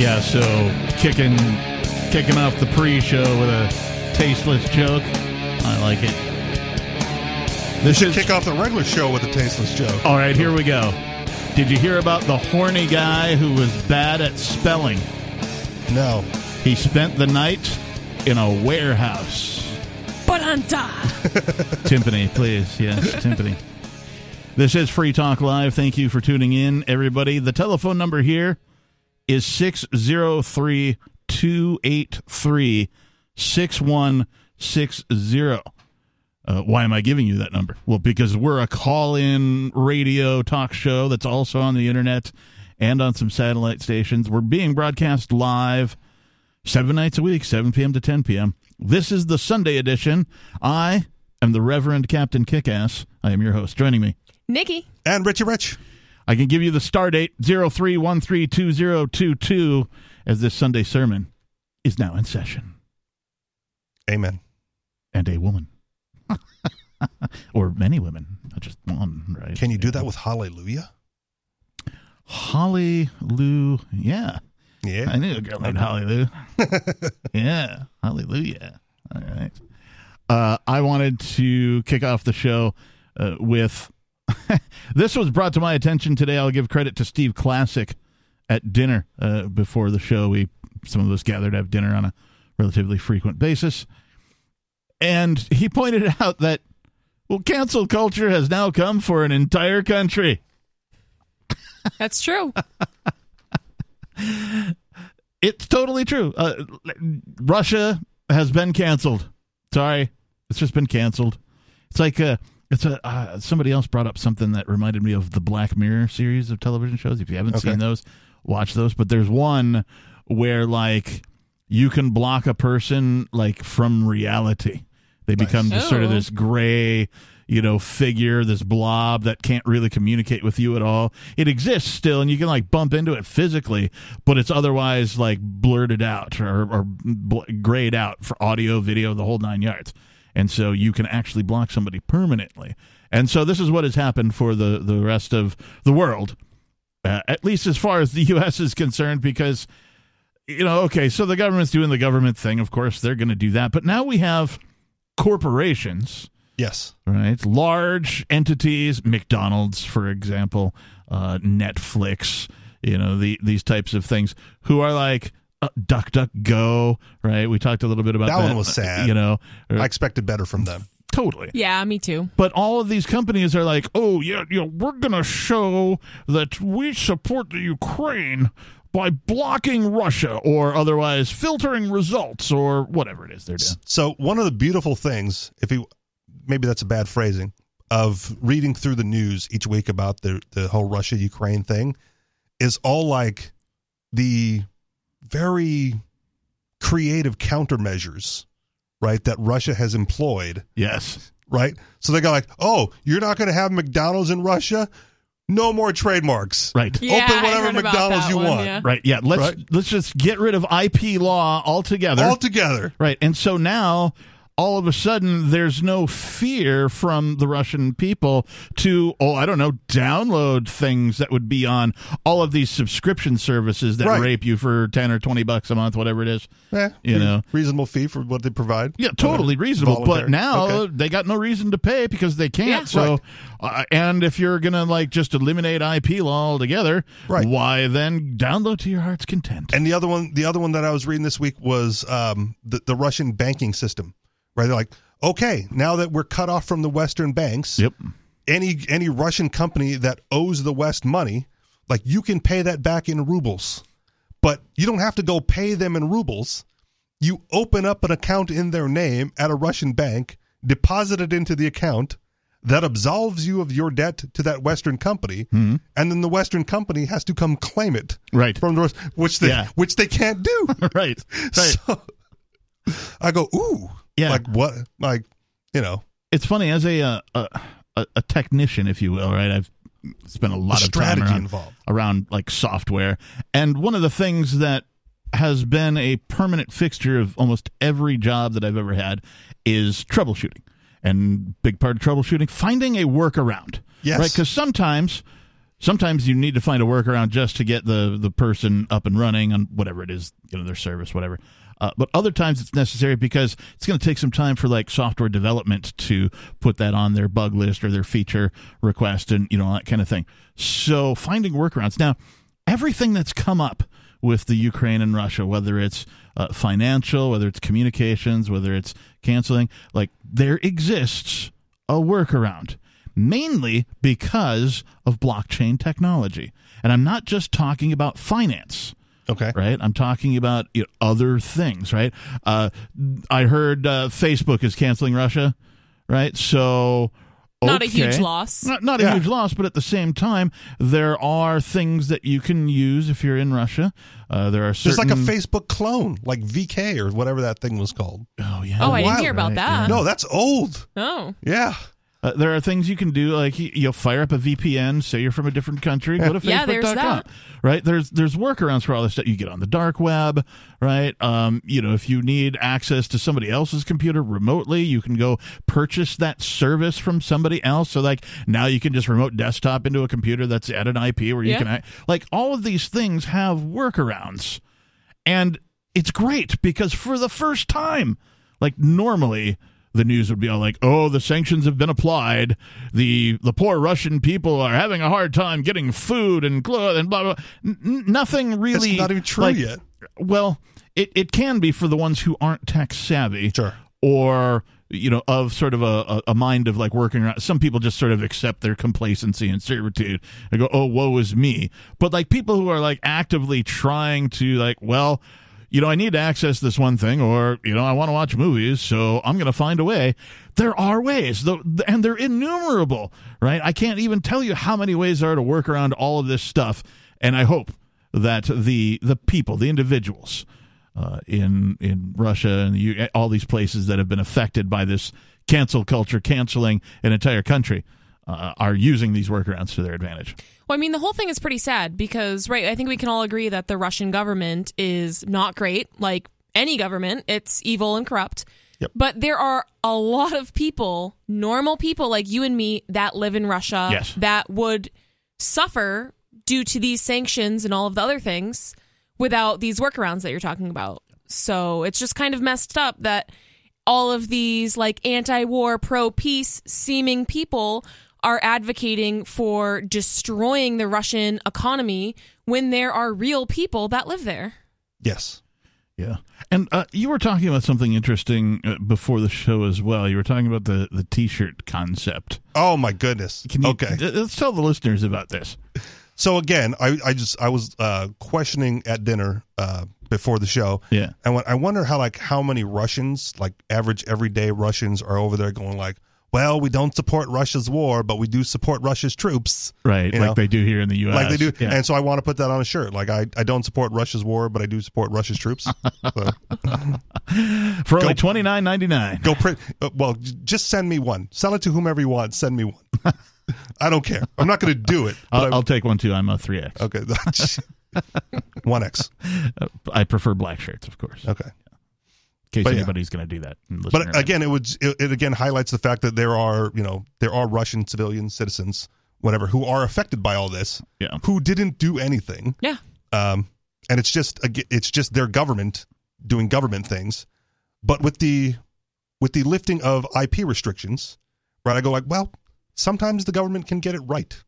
Yeah, so kicking off the pre-show with a tasteless joke. I like it. This should kick off the regular show with a tasteless joke. All right, here we go. Did you hear about the horny guy who was bad at spelling? No. He spent the night in a warehouse. Bonanta. Timpani, please. Yes, timpani. This is Free Talk Live. Thank you for tuning in, everybody. The telephone number here is 603-283-6160. Why am I giving you that number? Well, because we're a call-in radio talk show that's also on the internet and on some satellite stations. We're being broadcast live 7 nights a week, 7 p.m. to 10 p.m. This is the Sunday edition. I am the Reverend Captain Kickass. I am your host. Joining me, Nikki. And Richie Rich. I can give you the star date, 03-13-2022, as this Sunday sermon is now in session. Amen. And a woman. Or many women, not just one, right? Can you do that with hallelujah? Hallelujah. Yeah. I knew a girl named Hallelujah. Yeah. Hallelujah. All right. I wanted to kick off the show with... This was brought to my attention today. I'll give credit to Steve Classic at dinner before the show. Some of us gathered to have dinner on a relatively frequent basis. And he pointed out that, well, cancel culture has now come for an entire country. That's true. It's totally true. Russia has been canceled. Sorry. It's just been canceled. It's like... somebody else brought up something that reminded me of the Black Mirror series of television shows. If you haven't seen those, watch those. But there's one where, like, you can block a person, like, from reality. They become just sort of this gray, figure, this blob that can't really communicate with you at all. It exists still, and you can, like, bump into it physically, but it's otherwise, like, blurted out or grayed out for audio, video, the whole nine yards. And so you can actually block somebody permanently. And so this is what has happened for the rest of the world, at least as far as the U.S. is concerned, because, so the government's doing the government thing. Of course, they're going to do that. But now we have corporations. Yes. Right. Large entities, McDonald's, for example, Netflix, these types of things, who are like, DuckDuckGo, right? We talked a little bit about that. That one was sad. I expected better from them. Totally. Yeah, me too. But all of these companies are like, we're going to show that we support the Ukraine by blocking Russia or otherwise filtering results or whatever it is they're doing. So one of the beautiful things, maybe that's a bad phrasing, of reading through the news each week about the whole Russia-Ukraine thing is all like the... very creative countermeasures, right, that Russia has employed. Yes. Right? So they go like, you're not going to have McDonald's in Russia? No more trademarks. Right. Yeah, open whatever McDonald's you want. Yeah. Right. Yeah. Let's just get rid of IP law altogether. Right. And so now... all of a sudden, there's no fear from the Russian people to, download things that would be on all of these subscription services that rape you for $10 or $20 a month, whatever it is. Yeah, reasonable fee for what they provide. Yeah, totally reasonable. Voluntary. But now they got no reason to pay because they can't. Yeah, so, and if you're gonna just eliminate IP law altogether, why then download to your heart's content? And the other one that I was reading this week was the Russian banking system. Right, they're like, now that we're cut off from the Western banks, any Russian company that owes the West money, you can pay that back in rubles, but you don't have to go pay them in rubles. You open up an account in their name at a Russian bank, deposit it into the account, that absolves you of your debt to that Western company, and then the Western company has to come claim it from the West, which they can't do. Right. So I go, ooh. Yeah. It's funny, as a technician, if you will, right? I've spent a lot of time around software. And one of the things that has been a permanent fixture of almost every job that I've ever had is troubleshooting. And big part of troubleshooting, finding a workaround. Yes. Right? Because sometimes sometimes you need to find a workaround just to get the person up and running on whatever it is, you know, their service, whatever. But other times it's necessary because it's going to take some time for like software development to put that on their bug list or their feature request and, you know, all that kind of thing. So finding workarounds. Now, everything that's come up with the Ukraine and Russia, whether it's financial, whether it's communications, whether it's canceling, like there exists a workaround. Mainly because of blockchain technology. And I'm not just talking about finance. Okay. Right? I'm talking about, you know, other things, right? I heard Facebook is canceling Russia, right? So, okay. Not a huge loss. Not a huge loss, but at the same time, there are things that you can use if you're in Russia. There are certain... There's like a Facebook clone, like VK or whatever that thing was called. Oh, yeah. Oh, I didn't hear about that. Yeah. No, that's old. Oh. Yeah. There are things you can do, like you'll fire up a VPN, say you're from a different country, go to Facebook.com, right? There's workarounds for all this stuff. You get on the dark web, right? You know, if you need access to somebody else's computer remotely, you can go purchase that service from somebody else. So, like, now you can just remote desktop into a computer that's at an IP where you can... Like, all of these things have workarounds. And it's great because for the first time, like, normally... The news would be all like, oh, the sanctions have been applied. The poor Russian people are having a hard time getting food and clothes and blah, blah, blah. Nothing really. It's not even true yet. Well, it can be for the ones who aren't tech savvy. Sure. Or, you know, of sort of a mind of like working around. Some people just sort of accept their complacency and servitude and go, oh, woe is me. But like people who are like actively trying to like, well, you know, I need to access this one thing, or, you know, I want to watch movies, so I'm going to find a way. There are ways, and they're innumerable, right? I can't even tell you how many ways there are to work around all of this stuff, and I hope that the people, the individuals in Russia and all these places that have been affected by this cancel culture, canceling an entire country, are using these workarounds to their advantage. Well, I mean, the whole thing is pretty sad because, right, I think we can all agree that the Russian government is not great. Like any government, it's evil and corrupt. Yep. But there are a lot of people, normal people like you and me, that live in Russia, yes, that would suffer due to these sanctions and all of the other things without these workarounds that you're talking about. So it's just kind of messed up that all of these like anti-war, pro-peace seeming people are advocating for destroying the Russian economy when there are real people that live there. Yes. Yeah. And you were talking about something interesting before the show as well. You were talking about the T-shirt concept. Oh, my goodness. Okay. Let's tell the listeners about this. So, again, I was questioning at dinner before the show. Yeah. And I wonder how many Russians, like average everyday Russians, are over there going like, well, we don't support Russia's war, but we do support Russia's troops. Right, like they do here in the U.S. Like they do. Yeah. And so I want to put that on a shirt. Like, I don't support Russia's war, but I do support Russia's troops. So. For only $29.99. Go print. Well, just send me one. Sell it to whomever you want. Send me one. I don't care. I'm not going to do it. I'll take one, too. I'm a 3X. Okay. 1X. I prefer black shirts, of course. Okay. In case anybody's going to do that. But again, it again highlights the fact that there are Russian civilian citizens, whatever, who are affected by all this, who didn't do anything. Yeah. And it's just their government doing government things. But with the lifting of IP restrictions, right? I go like, well, sometimes the government can get it right.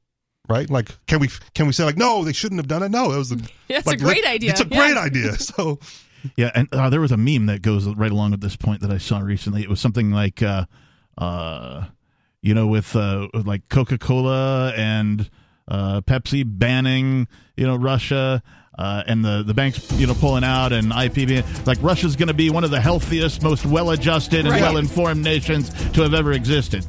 Right? Like, can we say like, no, they shouldn't have done it? No, it was a great idea. It's a great idea. So. Yeah, and there was a meme that goes right along with this point that I saw recently. It was something like, with like Coca-Cola and Pepsi banning, you know, Russia and the banks, you know, pulling out and IPB. Like, Russia's going to be one of the healthiest, most well-adjusted and well-informed nations to have ever existed.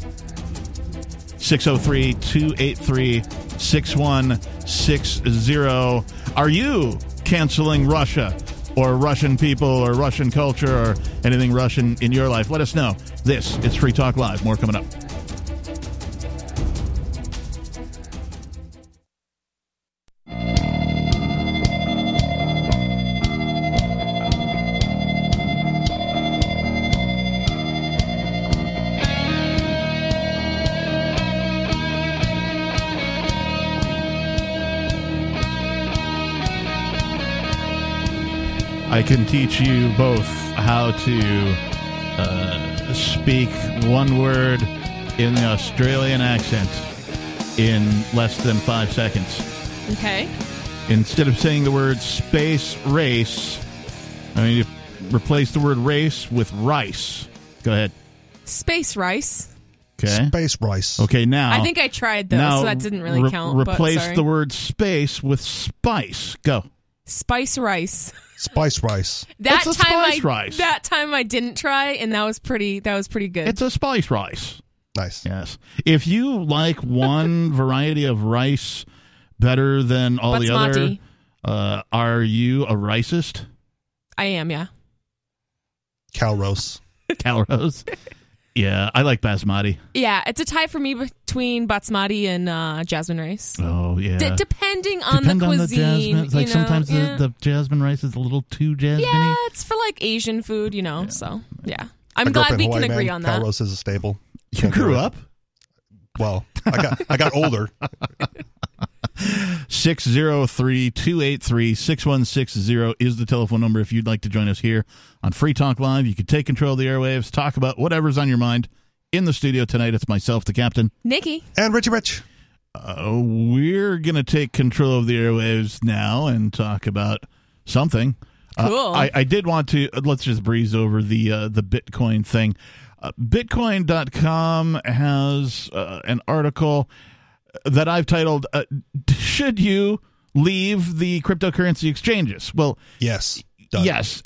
603-283-6160. Are you canceling Russia? Or Russian people, or Russian culture, or anything Russian in your life? Let us know. This is Free Talk Live. More coming up. I can teach you both how to speak one word in the Australian accent in less than 5 seconds. Okay. Instead of saying the word space race, I mean, you replace the word race with rice. Go ahead. Space rice. Okay. Space rice. Okay, now. I think I tried those, so that didn't really count. Replace the word space with spice. Go. Spice rice. Spice rice. That time I didn't try, and that was pretty good. It's a spice rice. Nice. Yes. If you like one variety of rice better than all the other, are you a ricist? I am, yeah. Calrose. Calrose. Yeah, I like basmati. Yeah, it's a tie for me between basmati and jasmine rice. Oh, yeah. Depending on the cuisine. On the jasmine, like, sometimes the jasmine rice is a little too jasmine-y. Yeah, it's for, like, Asian food, Yeah. So, yeah. I'm glad we can agree on that. Calrose is a staple. You grew up? Well, I got older. 603-283-6160 is the telephone number if you'd like to join us here on Free Talk Live. You can take control of the airwaves, talk about whatever's on your mind. In the studio tonight, it's myself, the captain, Nikki, and Richie Rich. We're going to take control of the airwaves now and talk about something. Cool. I did want to, let's just breeze over the Bitcoin thing. Bitcoin.com has an article that I've titled, Should You Leave the Cryptocurrency Exchanges? Well, yes. Done. Yes.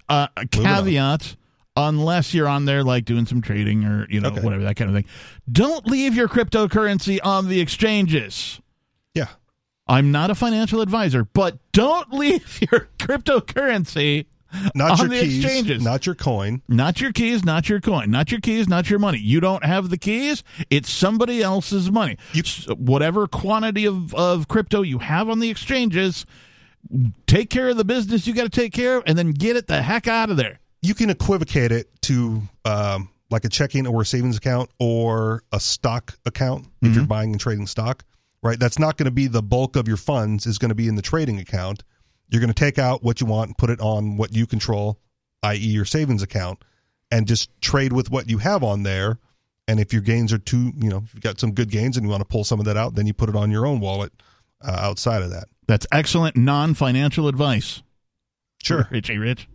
Caveat, unless you're on there like doing some trading or, okay, whatever, that kind of thing. Don't leave your cryptocurrency on the exchanges. Yeah. I'm not a financial advisor, but don't leave your cryptocurrency exchanges. Not your coin. Not your keys, not your coin. Not your keys, not your money. You don't have the keys. It's somebody else's money. Whatever quantity of crypto you have on the exchanges, take care of the business you got to take care of and then get it the heck out of there. You can equivocate it to like a checking or savings account or a stock account if you're buying and trading stock, right? That's not going to be the bulk of your funds is going to be in the trading account. You're going to take out what you want and put it on what you control, i.e. your savings account, and just trade with what you have on there. And if your gains are too, if you've got some good gains and you want to pull some of that out, then you put it on your own wallet outside of that. That's excellent non-financial advice. Sure. Richie Rich.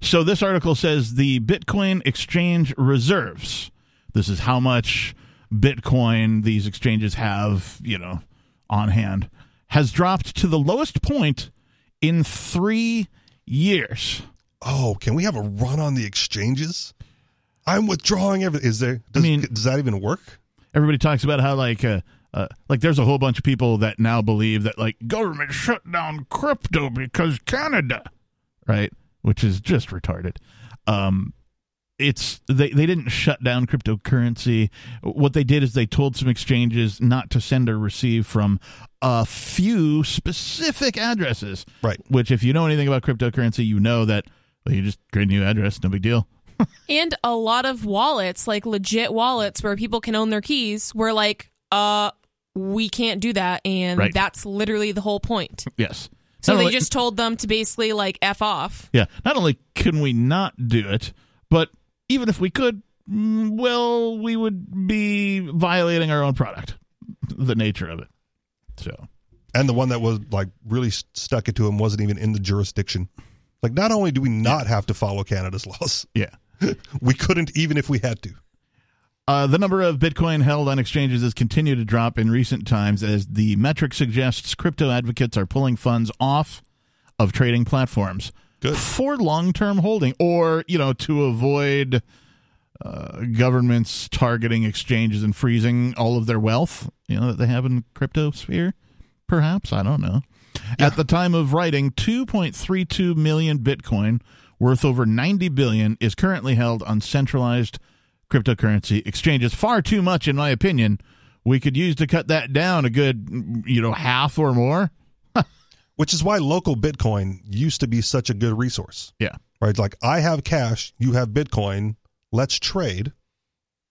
So this article says the Bitcoin exchange reserves. This is how much Bitcoin these exchanges have, on hand. Has dropped to the lowest point in 3 years. Oh, can we have a run on the exchanges? I'm withdrawing everything. Does that even work? Everybody talks about how like there's a whole bunch of people that now believe that like government shut down crypto because Canada, right? Which is just retarded. It's they didn't shut down cryptocurrency. What they did is they told some exchanges not to send or receive from a few specific addresses. Right. Which, if you know anything about cryptocurrency, you know that you just create a new address, no big deal. And a lot of wallets, like legit wallets where people can own their keys, were like, we can't do that. And right. That's literally the whole point. Yes. So they just told them to basically like F off. Yeah. Not only can we not do it, but even if we could, well, we would be violating our own product, the nature of it. So, and the one that was like really stuck it to him wasn't even in the jurisdiction. Like, not only do we not have to follow Canada's laws, we couldn't even if we had to. The number of Bitcoin held on exchanges has continued to drop in recent times as the metric suggests crypto advocates are pulling funds off of trading platforms. Good. For long-term holding or, to avoid governments targeting exchanges and freezing all of their wealth, that they have in the crypto sphere, perhaps. I don't know. Yeah. At the time of writing, 2.32 million Bitcoin worth over 90 billion is currently held on centralized cryptocurrency exchanges. Far too much, in my opinion. We could use to cut that down a good, half or more. Which is why local Bitcoin used to be such a good resource. Yeah. Right? Like, I have cash, you have Bitcoin, let's trade,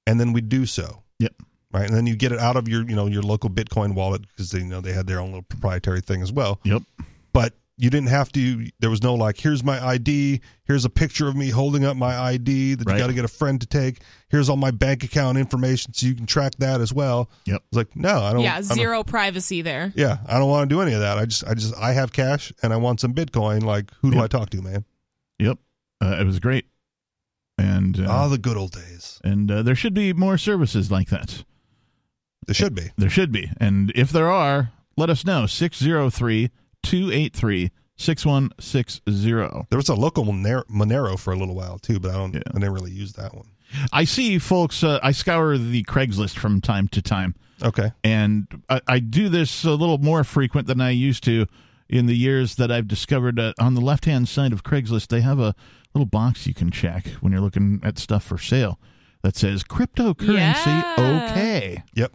and then we do so. Yep. Right? And then you get it out of your local Bitcoin wallet because they had their own little proprietary thing as well. Yep. But You didn't have to, there was no like, here's my ID, here's a picture of me holding up my ID that you got to get a friend to take, here's all my bank account information so you can track that as well. Yep. It's like, no, I don't. Yeah, zero privacy there. Yeah, I don't want to do any of that. I have cash and I want some Bitcoin. Like, who do I talk to, man? Yep. It was great. And the good old days. And there should be more services like that. There should be. There should be. And if there are, let us know. 603-283-6160. There was a local Monero for a little while too, but I didn't really use that one. I see folks, I scour the Craigslist from time to time. Okay. And I do this a little more frequent than I used to in the years that I've discovered on the left-hand side of Craigslist, they have a little box you can check when you're looking at stuff for sale that says cryptocurrency okay. Yep.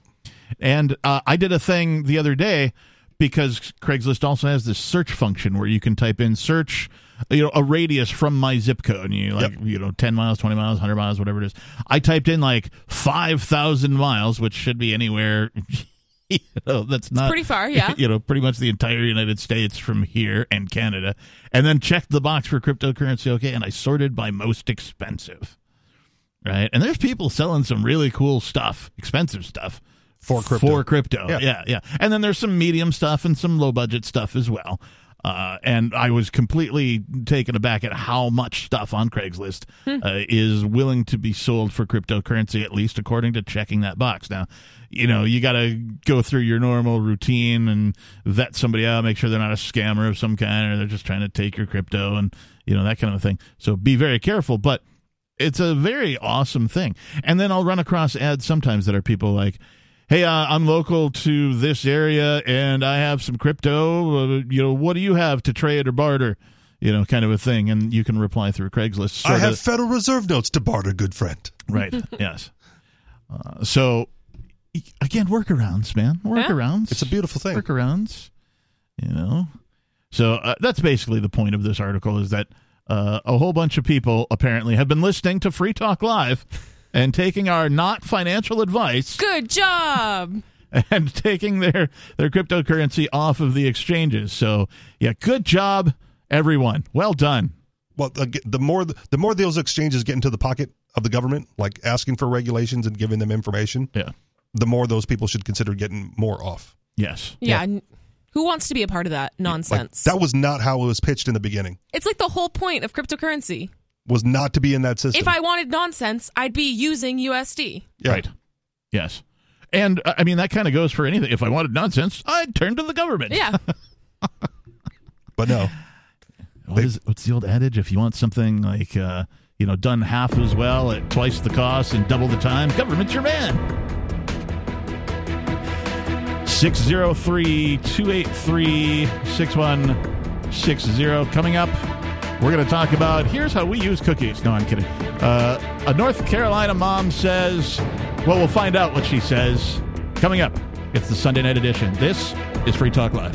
And I did a thing the other day, because Craigslist also has this search function where you can type in search, a radius from my zip code, and you 10 miles, 20 miles, 100 miles, whatever it is. I typed in 5,000 miles, which should be anywhere. It's pretty far, yeah. Pretty much the entire United States from here and Canada, and then checked the box for cryptocurrency. Okay, and I sorted by most expensive. Right, and there's people selling some really cool stuff, expensive stuff. For crypto. Yeah. And then there's some medium stuff and some low-budget stuff as well. And I was completely taken aback at how much stuff on Craigslist is willing to be sold for cryptocurrency, at least according to checking that box. Now, you got to go through your normal routine and vet somebody out, make sure they're not a scammer of some kind, or they're just trying to take your crypto and, that kind of thing. So be very careful, but it's a very awesome thing. And then I'll run across ads sometimes that are people like, hey, I'm local to this area, and I have some crypto. What do you have to trade or barter? Kind of a thing. And you can reply through Craigslist. I have Federal Reserve notes to barter, good friend. Right, yes. So, again, workarounds, man. Workarounds. Yeah. It's a beautiful thing. Workarounds, So that's basically the point of this article, is that a whole bunch of people apparently have been listening to Free Talk Live and taking our not financial advice. Good job. And taking their cryptocurrency off of the exchanges. So, yeah, good job, everyone. Well done. Well, the more those exchanges get into the pocket of the government, like asking for regulations and giving them information, the more those people should consider getting more off. Yes. Yeah. Who wants to be a part of that nonsense? That was not how it was pitched in the beginning. It's like the whole point of cryptocurrency was not to be in that system. If I wanted nonsense, I'd be using USD. Yeah. Right. Yes. And, I mean, that kind of goes for anything. If I wanted nonsense, I'd turn to the government. Yeah. But no. What's the old adage? If you want something like, done half as well at twice the cost and double the time, government's your man. 603-283-6160. Coming up, we're going to talk about, here's how we use cookies. No, I'm kidding. A North Carolina mom says, well, we'll find out what she says. Coming up, it's the Sunday night edition. This is Free Talk Live.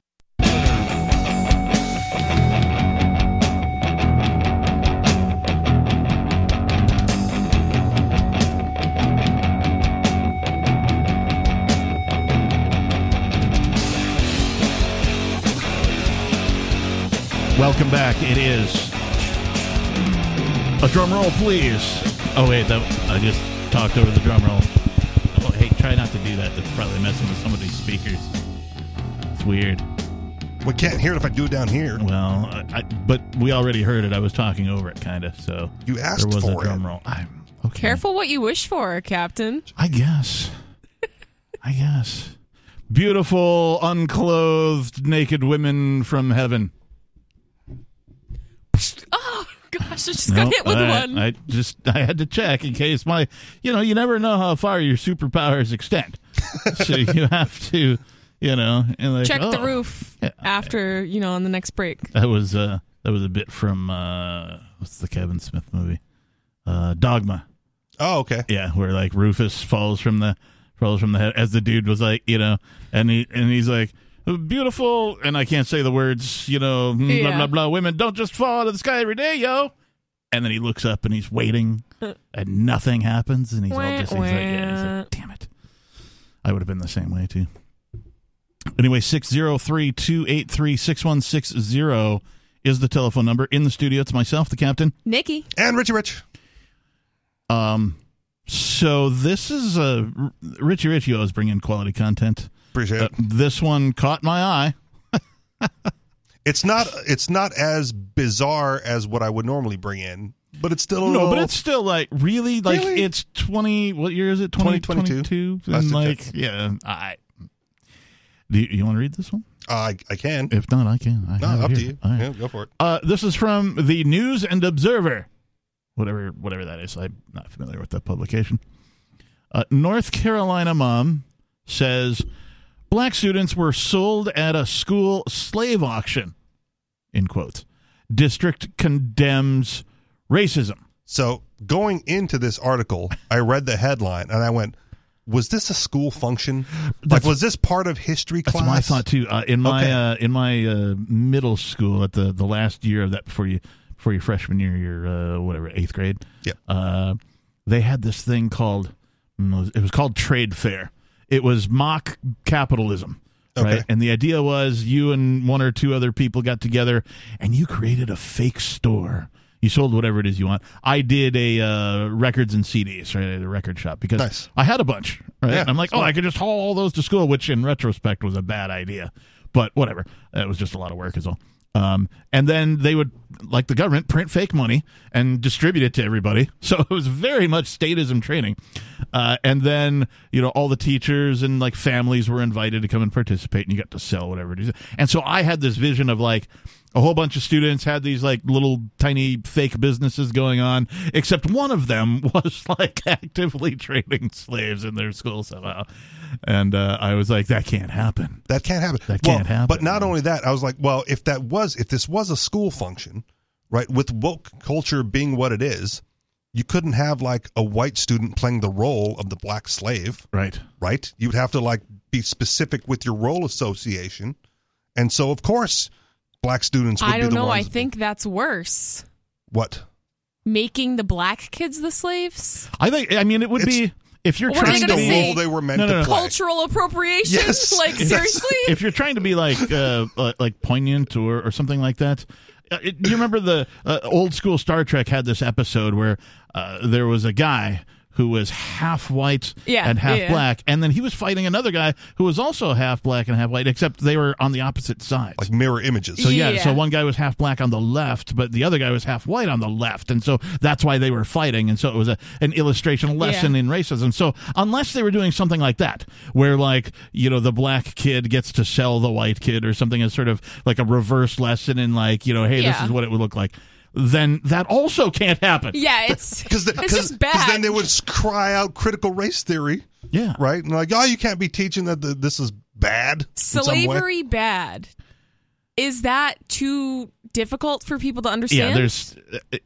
Welcome back. It is a drum roll, please. Oh wait, I just talked over the drum roll. Oh, hey, try not to do do that. That's probably messing with some of these speakers. It's weird. We can't hear it if I do it down here. Well, but we already heard it. I was talking over it, kind of. So you asked for it. There was a drum roll. Okay. Careful what you wish for, Captain. I guess. Beautiful, unclothed, naked women from heaven. Oh, gosh, I just got hit with one. I had to check in case my, you never know how far your superpowers extend. So you have to, check the roof after, on the next break. That was a bit from, what's the Kevin Smith movie? Dogma. Oh, okay. Yeah, where like Rufus falls from the head, as the dude was like, and he's like, beautiful, and I can't say the words, blah, blah, blah, women don't just fall out of the sky every day, yo. And then he looks up and he's waiting, and nothing happens, and he's like, damn it. I would have been the same way, too. Anyway, 603-283-6160 is the telephone number. In the studio, it's myself, the Captain. Nikki. And Richie Rich. So this is Richie Rich. You always bring in quality content. Appreciate it. This one caught my eye. It's not as bizarre as what I would normally bring in, but it's still a little. But it's still like really? It's 20. What year is it? 2022. And Do you want to read this one? I can. If not, I can. To you. Right. Yeah, go for it. This is from the News and Observer. Whatever that is. I'm not familiar with that publication. North Carolina mom says black students were sold at a school slave auction, in quotes. District condemns racism. So going into this article, I read the headline and I went, was this a school function? Was this part of history class? That's my thought, too. In my middle school, at the last year of that before your freshman year, eighth grade. Yeah. They had this thing called trade fair. It was mock capitalism, right? And the idea was you and one or two other people got together and you created a fake store. You sold whatever it is you want. I did a records and CDs, right, at a record shop because I had a bunch, right? Yeah, and I'm like, I could just haul all those to school, which in retrospect was a bad idea, but whatever. It was just a lot of work is all. And then they would, like the government, print fake money and distribute it to everybody. So it was very much statism training. And then, all the teachers and like families were invited to come and participate, and you got to sell whatever it is. And so I had this vision of like a whole bunch of students had these like little tiny fake businesses going on, except one of them was like actively trading slaves in their school somehow. And I was like, that can't happen. That can't happen. But not only that, I was like, well, if this was a school function, right, with woke culture being what it is, you couldn't have like a white student playing the role of the black slave. Right. You'd have to like be specific with your role association. And so, of course, black students would be the ones. I don't know. I think that's worse. What? Making the black kids the slaves? It would be if you're trying to be role they were meant to play. Cultural appropriation? Yes. Like, seriously? If you're trying to be like poignant or something like that. Do you remember the old school Star Trek had this episode where there was a guy who was half white and half black, and then he was fighting another guy who was also half black and half white, except they were on the opposite sides. Like mirror images. So so one guy was half black on the left, but the other guy was half white on the left, and so that's why they were fighting, and so it was an illustration lesson in racism. So unless they were doing something like that, where like, the black kid gets to sell the white kid or something as sort of like a reverse lesson in like, this is what it would look like. Then that also can't happen. Yeah, it's just bad. Because then they would cry out critical race theory. Yeah. Right? And like, you can't be teaching that this is bad. Slavery bad. Is that too difficult for people to understand? Yeah,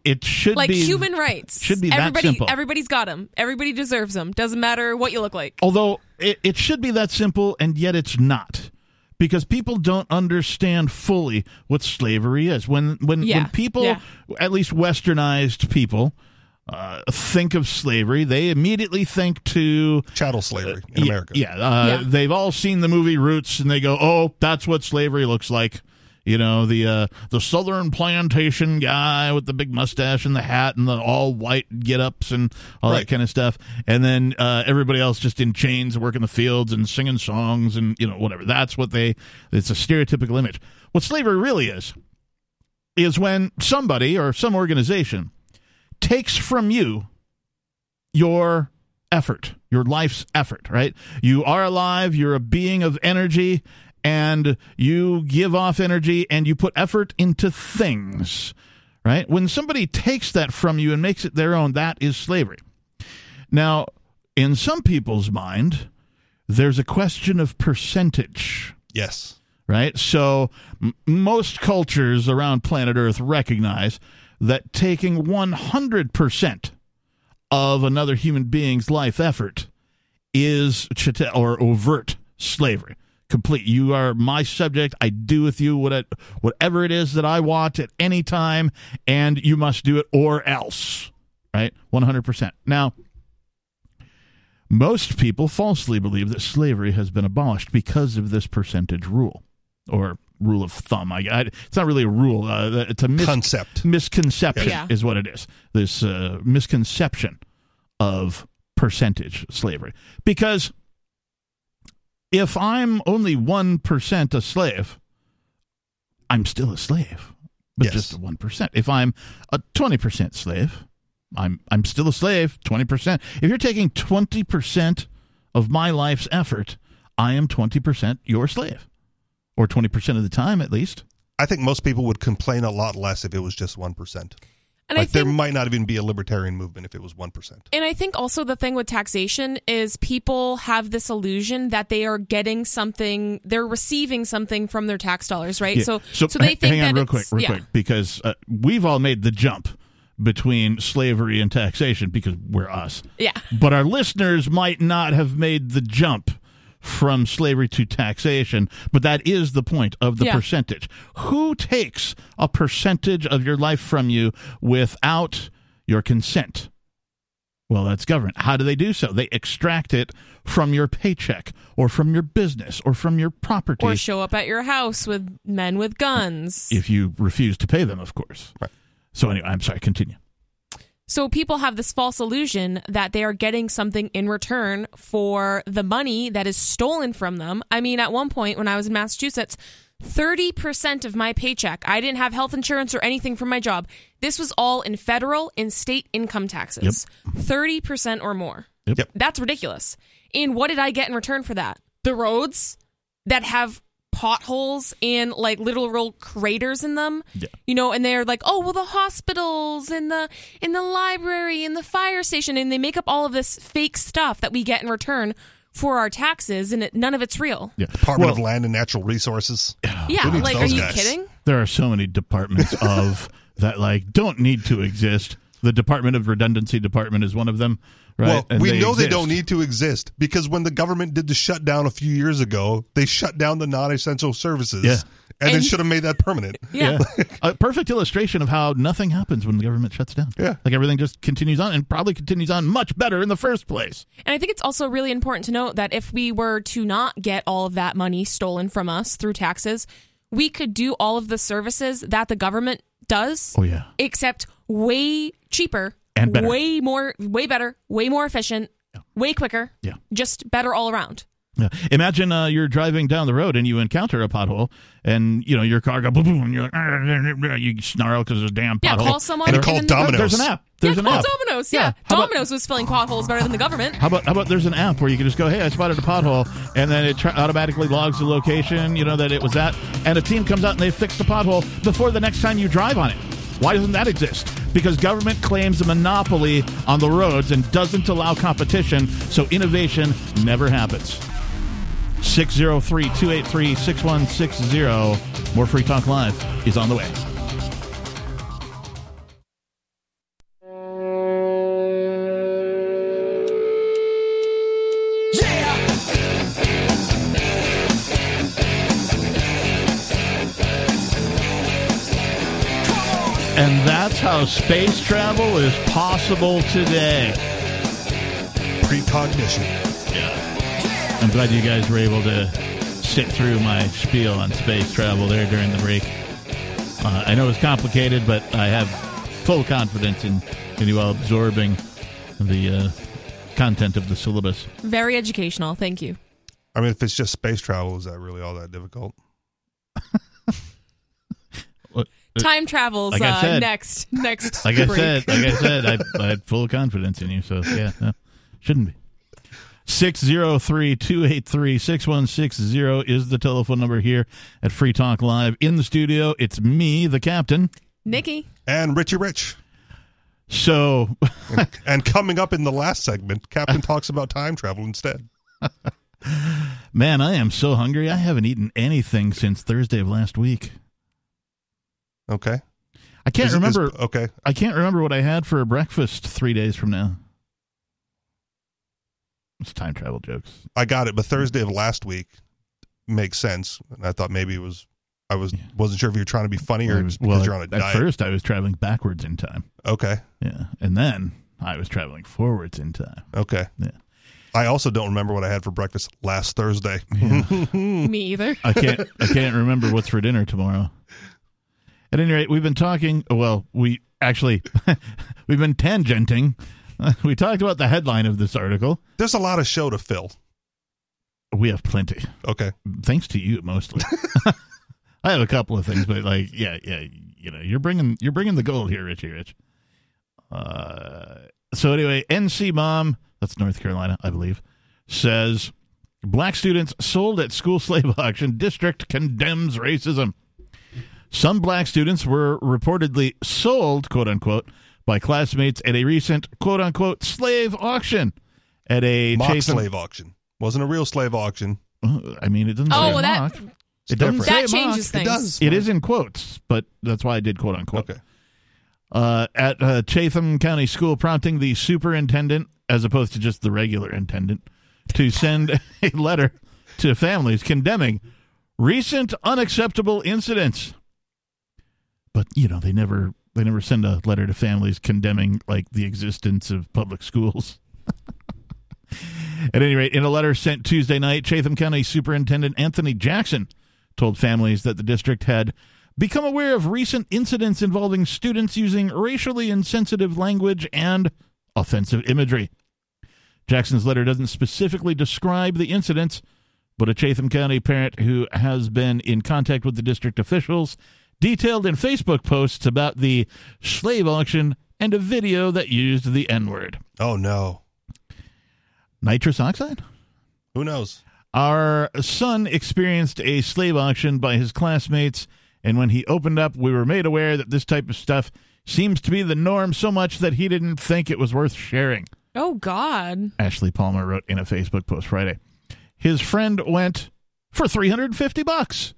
it should be. Like human rights. Should be that simple. Everybody's got them. Everybody deserves them. Doesn't matter what you look like. Although, it should be that simple, and yet it's not. Because people don't understand fully what slavery is. When people, at least westernized people, think of slavery, they immediately think to chattel slavery in America. They've all seen the movie Roots, and they go, "Oh, that's what slavery looks like." You know, the Southern plantation guy with the big mustache and the hat and the all-white get-ups and all that kind of stuff. And then everybody else just in chains working the fields and singing songs and, you know, whatever. That's what they – it's a stereotypical image. What slavery really is when somebody or some organization takes from you your effort, your life's effort, right? You are alive. You're a being of energy. And you give off energy and you put effort into things, right? When somebody takes that from you and makes it their own, that is slavery. Now, in some people's mind, there's a question of percentage. Yes. Right? So most cultures around planet Earth recognize that taking 100% of another human being's life effort is overt slavery. Complete. You are my subject. I do with you whatever it is that I want at any time, and you must do it or else, right? 100%. Now, most people falsely believe that slavery has been abolished because of this percentage rule or rule of thumb. It's not really a rule. It's a misconception is what it is, this misconception of percentage slavery. Because if I'm only 1% a slave, I'm still a slave, but just a 1%. If I'm a 20% slave, I'm still a slave, 20%. If you're taking 20% of my life's effort, I am 20% your slave, or 20% of the time at least. I think most people would complain a lot less if it was just 1%. And I think there might not even be a libertarian movement if it was 1%. And I think also the thing with taxation is people have this illusion that they are getting something, they're receiving something from their tax dollars, right? Yeah. So they think that real quick, because we've all made the jump between slavery and taxation because we're us. Yeah. But our listeners might not have made the jump from slavery to taxation, but that is the point of the percentage. Who takes a percentage of your life from you without your consent? Well, that's government. How do they do so? They extract it from your paycheck or from your business or from your property. Or show up at your house with men with guns. If you refuse to pay them, of course. Right. So anyway, I'm sorry, continue. So people have this false illusion that they are getting something in return for the money that is stolen from them. I mean, at one point when I was in Massachusetts, 30% of my paycheck, I didn't have health insurance or anything from my job. This was all in federal and state income taxes, 30% or more. Yep. That's ridiculous. And what did I get in return for that? The roads that have potholes and like literal craters in them, you know, and they're like, oh, well, the hospitals and the library and the fire station, and they make up all of this fake stuff that we get in return for our taxes, and none of it's real. Yeah. Department of Land and Natural Resources. Yeah, like, are you kidding? There are so many departments of that, like, don't need to exist. The Department of Redundancy department is one of them, right? Well, and they don't need to exist because when the government did the shutdown a few years ago, they shut down the non-essential services and then should have made that permanent. Yeah. A perfect illustration of how nothing happens when the government shuts down. Yeah. Like everything just continues on and probably continues on much better in the first place. And I think it's also really important to note that if we were to not get all of that money stolen from us through taxes, we could do all of the services that the government does. Oh, yeah. Except way cheaper and better. way better, way more efficient, way quicker, just better all around. Yeah. Imagine you're driving down the road and you encounter a pothole and, you know, your car goes boom, boom, and you're like, you snarl because there's a damn pothole. Yeah, call someone. And call Domino's. There's an app. Domino's. Yeah. Domino's was filling potholes better than the government. How about there's an app where you can just go, hey, I spotted a pothole, and then it automatically logs the location, you know, that it was at, and a team comes out and they fix the pothole before the next time you drive on it. Why doesn't that exist? Because government claims a monopoly on the roads and doesn't allow competition, so innovation never happens. 603-283-6160. More Free Talk Live is on the way. And that's how space travel is possible today. Precognition. Yeah. I'm glad you guys were able to sit through my spiel on space travel there during the break. I know it's complicated, but I have full confidence in you all absorbing the content of the syllabus. Very educational. Thank you. I mean, if it's just space travel, is that really all that difficult? Time travel's like said, next like break. I had full confidence in you, so yeah, no, shouldn't be. 603-283-6160 is the telephone number here at Free Talk Live. In the studio, it's me, the captain. Nikki. And Richie Rich. So. and coming up in the last segment, Captain talks about time travel instead. Man, I am so hungry. I haven't eaten anything since Thursday of last week. Okay. I can't remember. Okay. I can't remember what I had for breakfast 3 days from now. It's time travel jokes. I got it, but Thursday of last week makes sense. And I thought maybe it was, wasn't sure if you were trying to be funny or just because you're on a diet. At first, I was traveling backwards in time. Okay. Yeah. And then I was traveling forwards in time. Okay. Yeah. I also don't remember what I had for breakfast last Thursday. Yeah. Me either. I can't remember what's for dinner tomorrow. At any rate, we've been talking, we've been tangenting. We talked about the headline of this article. There's a lot of show to fill. We have plenty. Okay. Thanks to you, mostly. I have a couple of things, but you're bringing the gold here, Richie Rich. So anyway, NC Mom, that's North Carolina, I believe, says, black students sold at school slave auction, district condemns racism. Some black students were reportedly sold, quote-unquote, by classmates at a recent, quote-unquote, slave auction. At a mock slave auction. Wasn't a real slave auction. I mean, it doesn't say mock. That changes things. It does. It is in quotes, but that's why I did quote-unquote. Okay. At Chatham County School, prompting the superintendent, as opposed to just the regular intendant, to send a letter to families condemning recent unacceptable incidents. But, you know, they never send a letter to families condemning, like, the existence of public schools. At any rate, in a letter sent Tuesday night, Chatham County Superintendent Anthony Jackson told families that the district had become aware of recent incidents involving students using racially insensitive language and offensive imagery. Jackson's letter doesn't specifically describe the incidents, but a Chatham County parent who has been in contact with the district officials detailed in Facebook posts about the slave auction and a video that used the N-word. Oh, no. Nitrous oxide? Who knows? Our son experienced a slave auction by his classmates, and when he opened up, we were made aware that this type of stuff seems to be the norm so much that he didn't think it was worth sharing. Oh, God. Ashley Palmer wrote in a Facebook post Friday. His friend went for $350.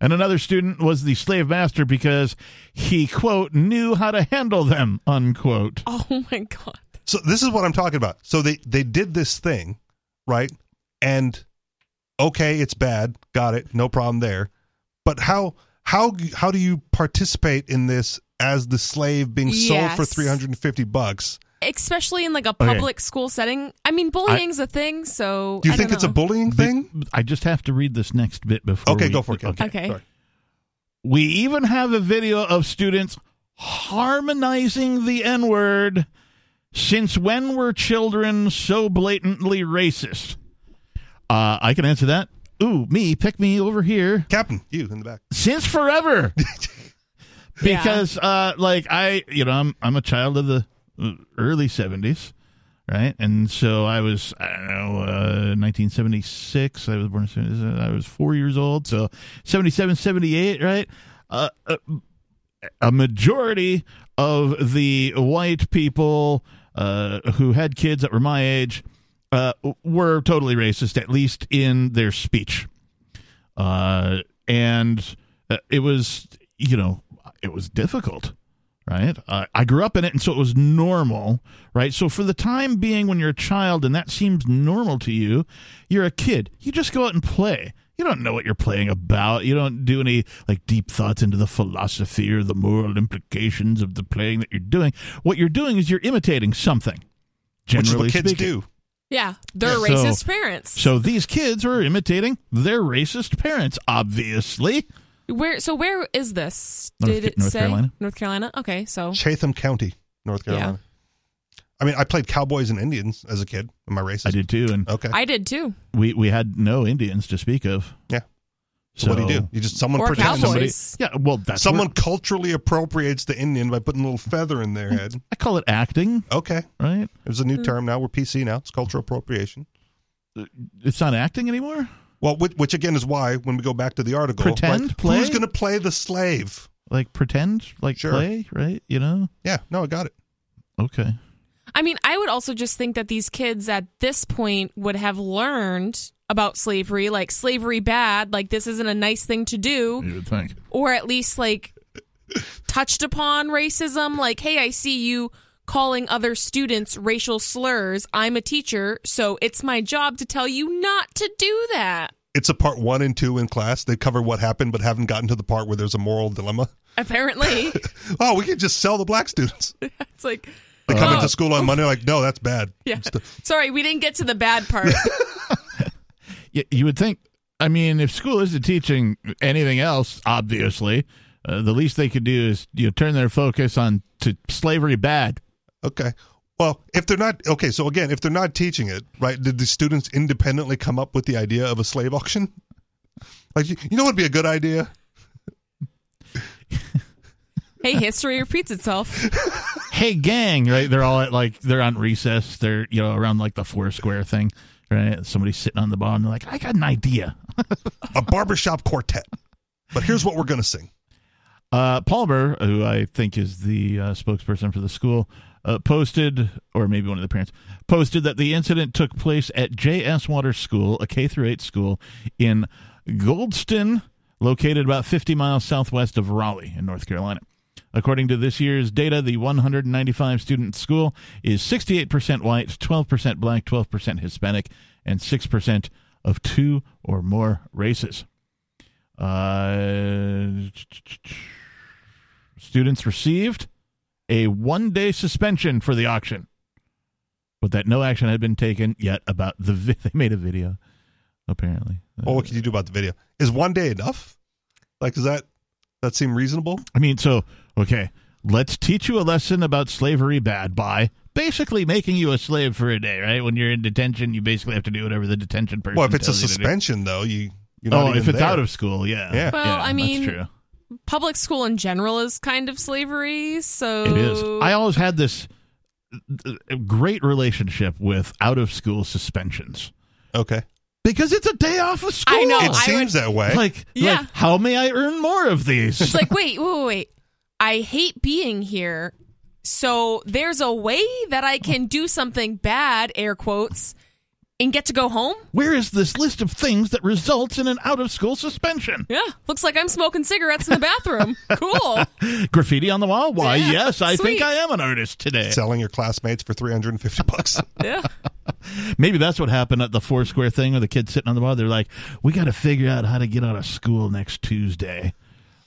And another student was the slave master because he, quote, knew how to handle them, unquote. Oh, my God. So this is what I'm talking about. So they did this thing, right? And, okay, it's bad. Got it. No problem there. But how do you participate in this as the slave being sold for $350? Especially in, like, a public school setting. I mean, bullying's a thing, so do you think it's a bullying thing? I just have to read this next bit before. Okay, go for it. Okay. Sorry. We even have a video of students harmonizing the N-word. Since when were children so blatantly racist? I can answer that. Ooh, me, pick me over here. Captain, you in the back. Since forever. Because, I'm a child of the early 70s, right? And so I was, 1976, I was born in, I was 4 years old, so 77, 78, right? A majority of the white people who had kids that were my age were totally racist, at least in their speech. And it was, it was difficult. Right. I grew up in it, and so it was normal. Right. So for the time being, when you're a child and that seems normal to you, you're a kid. You just go out and play. You don't know what you're playing about. You don't do any like deep thoughts into the philosophy or the moral implications of the playing that you're doing. What you're doing is you're imitating something. Generally speaking. Which is what kids do. Yeah, they're racist parents. So these kids are imitating their racist parents, obviously. Where is this? Did it say North Carolina? North Carolina? Okay, so. Chatham County, North Carolina. Yeah. I mean, I played Cowboys and Indians as a kid. Am I racist? I did, too. And okay. I did, too. We had no Indians to speak of. Yeah. So what do? You just someone pretends somebody. Yeah, well, that's someone culturally appropriates the Indian by putting a little feather in their head. I call it acting. Okay, right. There's a new term now. We're PC now. It's cultural appropriation. It's not acting anymore. Well, which again is why when we go back to the article, pretend like, play. Who's going to play the slave? Like pretend, like sure. Play, right? You know? Yeah. No, I got it. Okay. I mean, I would also just think that these kids at this point would have learned about slavery, like slavery bad, like this isn't a nice thing to do. You would think. Or at least like touched upon racism, like, hey, I see you calling other students racial slurs. I'm a teacher, so it's my job to tell you not to do that. It's a part 1 and 2 in class. They cover what happened but haven't gotten to the part where there's a moral dilemma. Apparently. Oh, we could just sell the black students. It's like... They come into school on Monday like, no, that's bad. Yeah. Sorry, we didn't get to the bad part. You would think, I mean, if school isn't teaching anything else, obviously, the least they could do is turn their focus on to slavery bad. Okay. Well, if they're not, okay, so again, if they're not teaching it, right, did the students independently come up with the idea of a slave auction? Like, you know what would be a good idea? Hey, history repeats itself. Hey, gang, right? They're all at, like, they're on recess. They're, around, like, the Foursquare thing, right? Somebody's sitting on the bar, and they're like, I got an idea. A barbershop quartet. But here's what we're going to sing. Palmer, who I think is the spokesperson for the school, posted, or maybe one of the parents, posted that the incident took place at J.S. Waters School, a K-8 school, in Goldston, located about 50 miles southwest of Raleigh in North Carolina. According to this year's data, the 195-student school is 68% white, 12% black, 12% Hispanic, and 6% of 2 or more races. Students received a 1-day suspension for the auction, but that no action had been taken yet about the they made a video, apparently. Well, what can you do about the video? Is 1 day enough? Like, is that... That seem reasonable? I mean, so, okay, let's teach you a lesson about slavery bad by basically making you a slave for a day, right? When you're in detention, you basically have to do whatever the detention person tells you. Well, if it's a suspension, though, you're not even there. Oh, if it's out of school, yeah. Yeah. Well, yeah, I mean, that's true. Public school in general is kind of slavery, so... It is. I always had this great relationship with out-of-school suspensions. Okay. Because it's a day off of school. I know. It seems that way. Like, how may I earn more of these? It's like, wait. I hate being here, so there's a way that I can do something bad, air quotes, and get to go home? Where is this list of things that results in an out-of-school suspension? Yeah. Looks like I'm smoking cigarettes in the bathroom. Cool. Graffiti on the wall? Why, yeah, yes, I think I am an artist today. Selling your classmates for $350. Yeah. Maybe that's what happened at the Foursquare thing with the kids sitting on the bar. They're like, we got to figure out how to get out of school next Tuesday.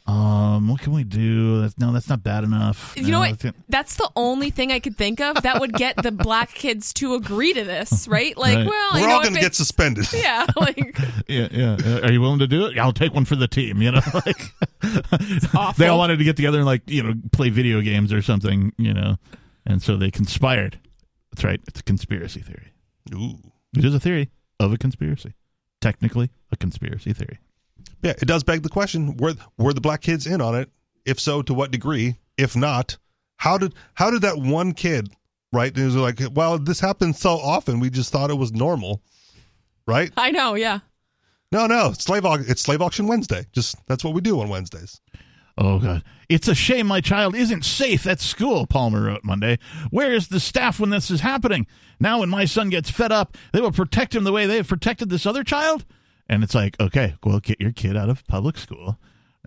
What can we do? That's not bad enough. You know what? That's the only thing I could think of that would get the black kids to agree to this, right? Like, right. Well, we're all going to get suspended. Yeah, like, yeah. Are you willing to do it? I'll take one for the team. Like, it's awful. They all wanted to get together and play video games or something, and so they conspired. That's right. It's a conspiracy theory. Ooh. It is a theory of a conspiracy. Technically, a conspiracy theory. Yeah, it does beg the question, were the black kids in on it? If so, to what degree? If not, how did that one kid, right? It was like, well, this happens so often, we just thought it was normal, right? I know, yeah. No, it's Slave Auction Wednesday. That's what we do on Wednesdays. Oh, God. It's a shame my child isn't safe at school, Palmer wrote Monday. Where is the staff when this is happening? Now when my son gets fed up, they will protect him the way they have protected this other child? And it's like, okay, well, get your kid out of public school,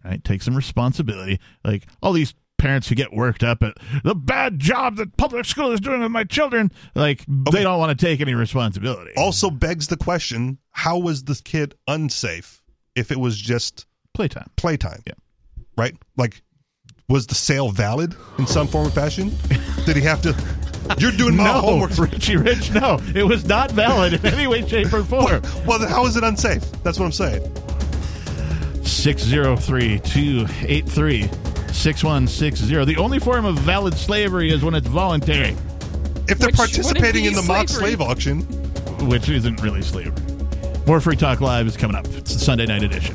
right? Take some responsibility. Like, all these parents who get worked up at the bad job that public school is doing with my children, like, okay. They don't want to take any responsibility. Also begs the question, how was this kid unsafe if it was just... Playtime. Yeah. Right? Like, was the sale valid in some form or fashion? Did he have to... You're doing my homework. Richie Rich, no. It was not valid in any way, shape, or form. Well, how is it unsafe? That's what I'm saying. 603-283-6160. The only form of valid slavery is when it's voluntary. If they're participating in the mock slave auction. Which isn't really slavery. More Free Talk Live is coming up. It's the Sunday night edition.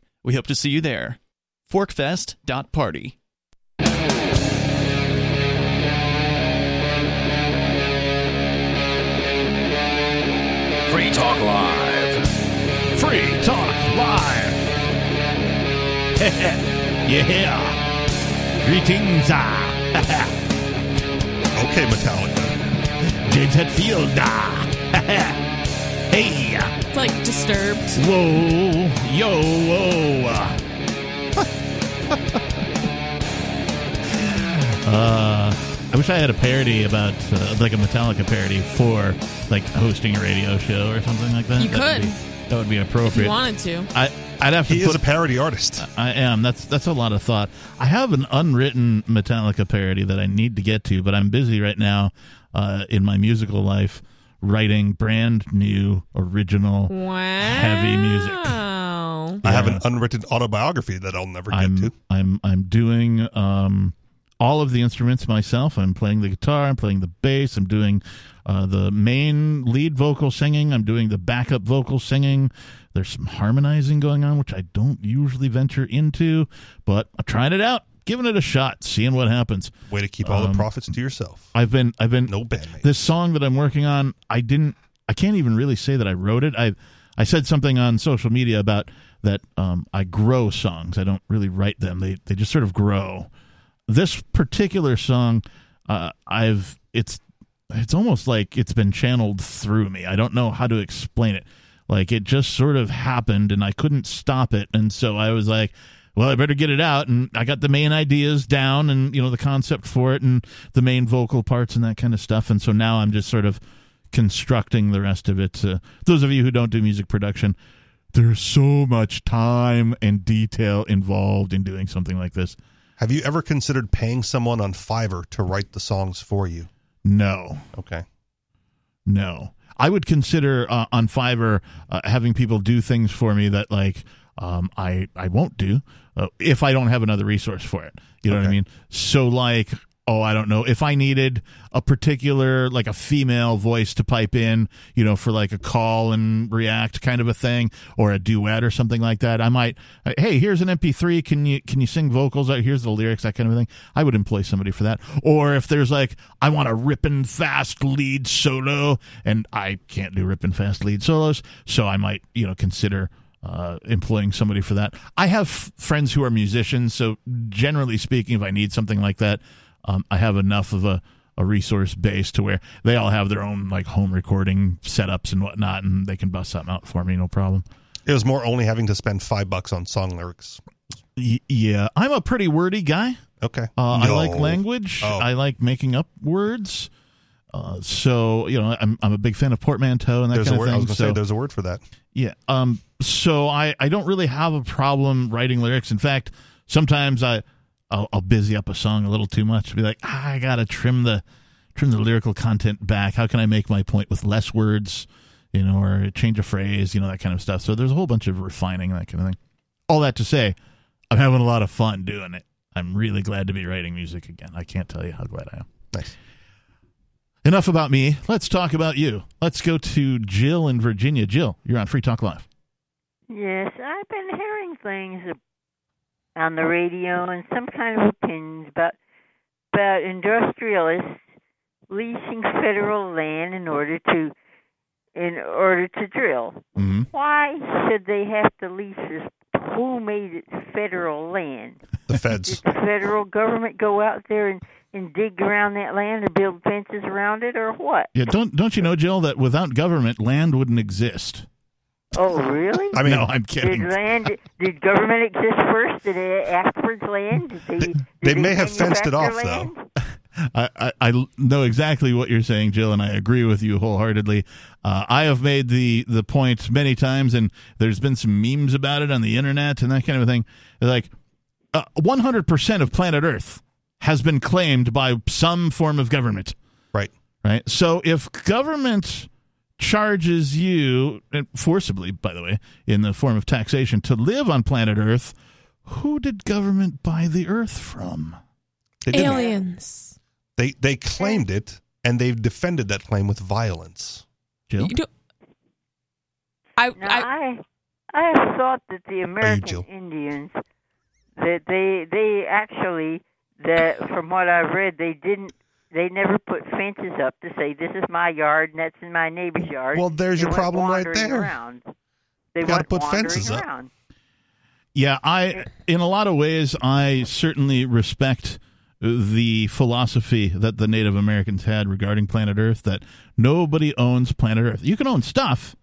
We hope to see you there. forkfest.party. Free Talk Live. Free Talk Live. Yeah. Greetings. Okay, Metallica. James Hetfield. Hey. It's like Disturbed. Whoa. Yo. I wish I had a parody about, like a Metallica parody for, like, hosting a radio show or something like that. You could. That would be appropriate. If you wanted to. I'd have to. He is a parody artist. I am. That's a lot of thought. I have an unwritten Metallica parody that I need to get to, but I'm busy right now in my musical life writing brand new, original, heavy music. Yeah. I have an unwritten autobiography that I'll never get to. I'm doing all of the instruments myself. I'm playing the guitar. I'm playing the bass. I'm doing the main lead vocal singing. I'm doing the backup vocal singing. There's some harmonizing going on, which I don't usually venture into, but I'm trying it out, giving it a shot, seeing what happens. Way to keep all the profits to yourself. I've been no bandmates. This song that I'm working on, I can't even really say that I wrote it. I said something on social media about that. I grow songs. I don't really write them. They just sort of grow. This particular song, it's almost like it's been channeled through me. I don't know how to explain it. Like, it just sort of happened, and I couldn't stop it. And so I was like, well, I better get it out. And I got the main ideas down and, the concept for it and the main vocal parts and that kind of stuff. And so now I'm just sort of constructing the rest of it. Those of you who don't do music production, there's so much time and detail involved in doing something like this. Have you ever considered paying someone on Fiverr to write the songs for you? No. Okay. No. I would consider on Fiverr having people do things for me that, like, I won't do if I don't have another resource for it. You know what I mean? So, like, I don't know. If I needed a particular, like, a female voice to pipe in, for, like, a call and react kind of a thing, or a duet or something like that, I might, hey, here's an MP3. Can you sing vocals? Here's the lyrics, that kind of thing. I would employ somebody for that. Or if there's, like, I want a ripping fast lead solo, and I can't do ripping fast lead solos, so I might, consider employing somebody for that. I have friends who are musicians, so generally speaking, if I need something like that, I have enough of a resource base to where they all have their own, like, home recording setups and whatnot, and they can bust something out for me, no problem. It was more only having to spend $5 on song lyrics. Yeah. I'm a pretty wordy guy. Okay. I like language. Oh. I like making up words. So, I'm a big fan of portmanteau and that kind of thing. I was going to say there's a word for that. Yeah. So I don't really have a problem writing lyrics. In fact, sometimes I'll busy up a song a little too much. Be like, I gotta trim the lyrical content back. How can I make my point with less words, or change a phrase, that kind of stuff. So there's a whole bunch of refining, that kind of thing. All that to say, I'm having a lot of fun doing it. I'm really glad to be writing music again. I can't tell you how glad I am. Nice. Enough about me. Let's talk about you. Let's go to Jill in Virginia. Jill, you're on Free Talk Live. Yes, I've been hearing things on the radio and some kind of opinions about industrialists leasing federal land in order to drill. Mm-hmm. Why should they have to lease this? Who made it federal land? The feds. Did the federal government go out there and dig around that land and build fences around it, or what? Yeah, don't you know, Jill, that without government, land wouldn't exist. Oh, really? I mean, no, I'm kidding. Did government exist first? Did they afterwards land? They may have fenced it off, land? Though. I know exactly what you're saying, Jill, and I agree with you wholeheartedly. I have made the point many times, and there's been some memes about it on the internet and that kind of thing. Like, 100% of planet Earth has been claimed by some form of government. Right. Right. So if government charges you, and forcibly, by the way, in the form of taxation, to live on planet Earth, who did government buy the Earth from? Aliens. They claimed it, and they've defended that claim with violence. Jill? I have thought that the American Indians, that they actually, that from what I've read, they never put fences up to say, this is my yard and that's in my neighbor's yard. Well, there's your problem right there. Around. They got to put fences around. Up. Yeah, in a lot of ways, I certainly respect the philosophy that the Native Americans had regarding planet Earth, that nobody owns planet Earth. You can own stuff,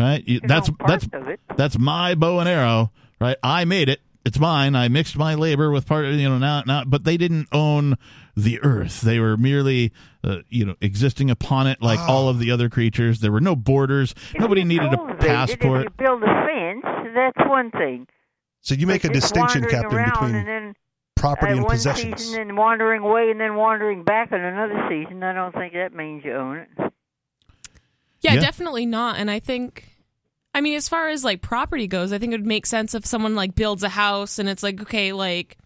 right? That's my bow and arrow, right? I made it. It's mine. I mixed my labor with part of, but they didn't own the Earth. They were merely, existing upon it like all of the other creatures. There were no borders. Nobody needed a passport. If you build a fence, that's one thing. So you make a distinction, Captain, between... property and possessions. One season and wandering away and then wandering back in another season. I don't think that means you own it. Yeah, definitely not. And I think, as far as like property goes, I think it would make sense if someone like builds a house and it's like, okay, like,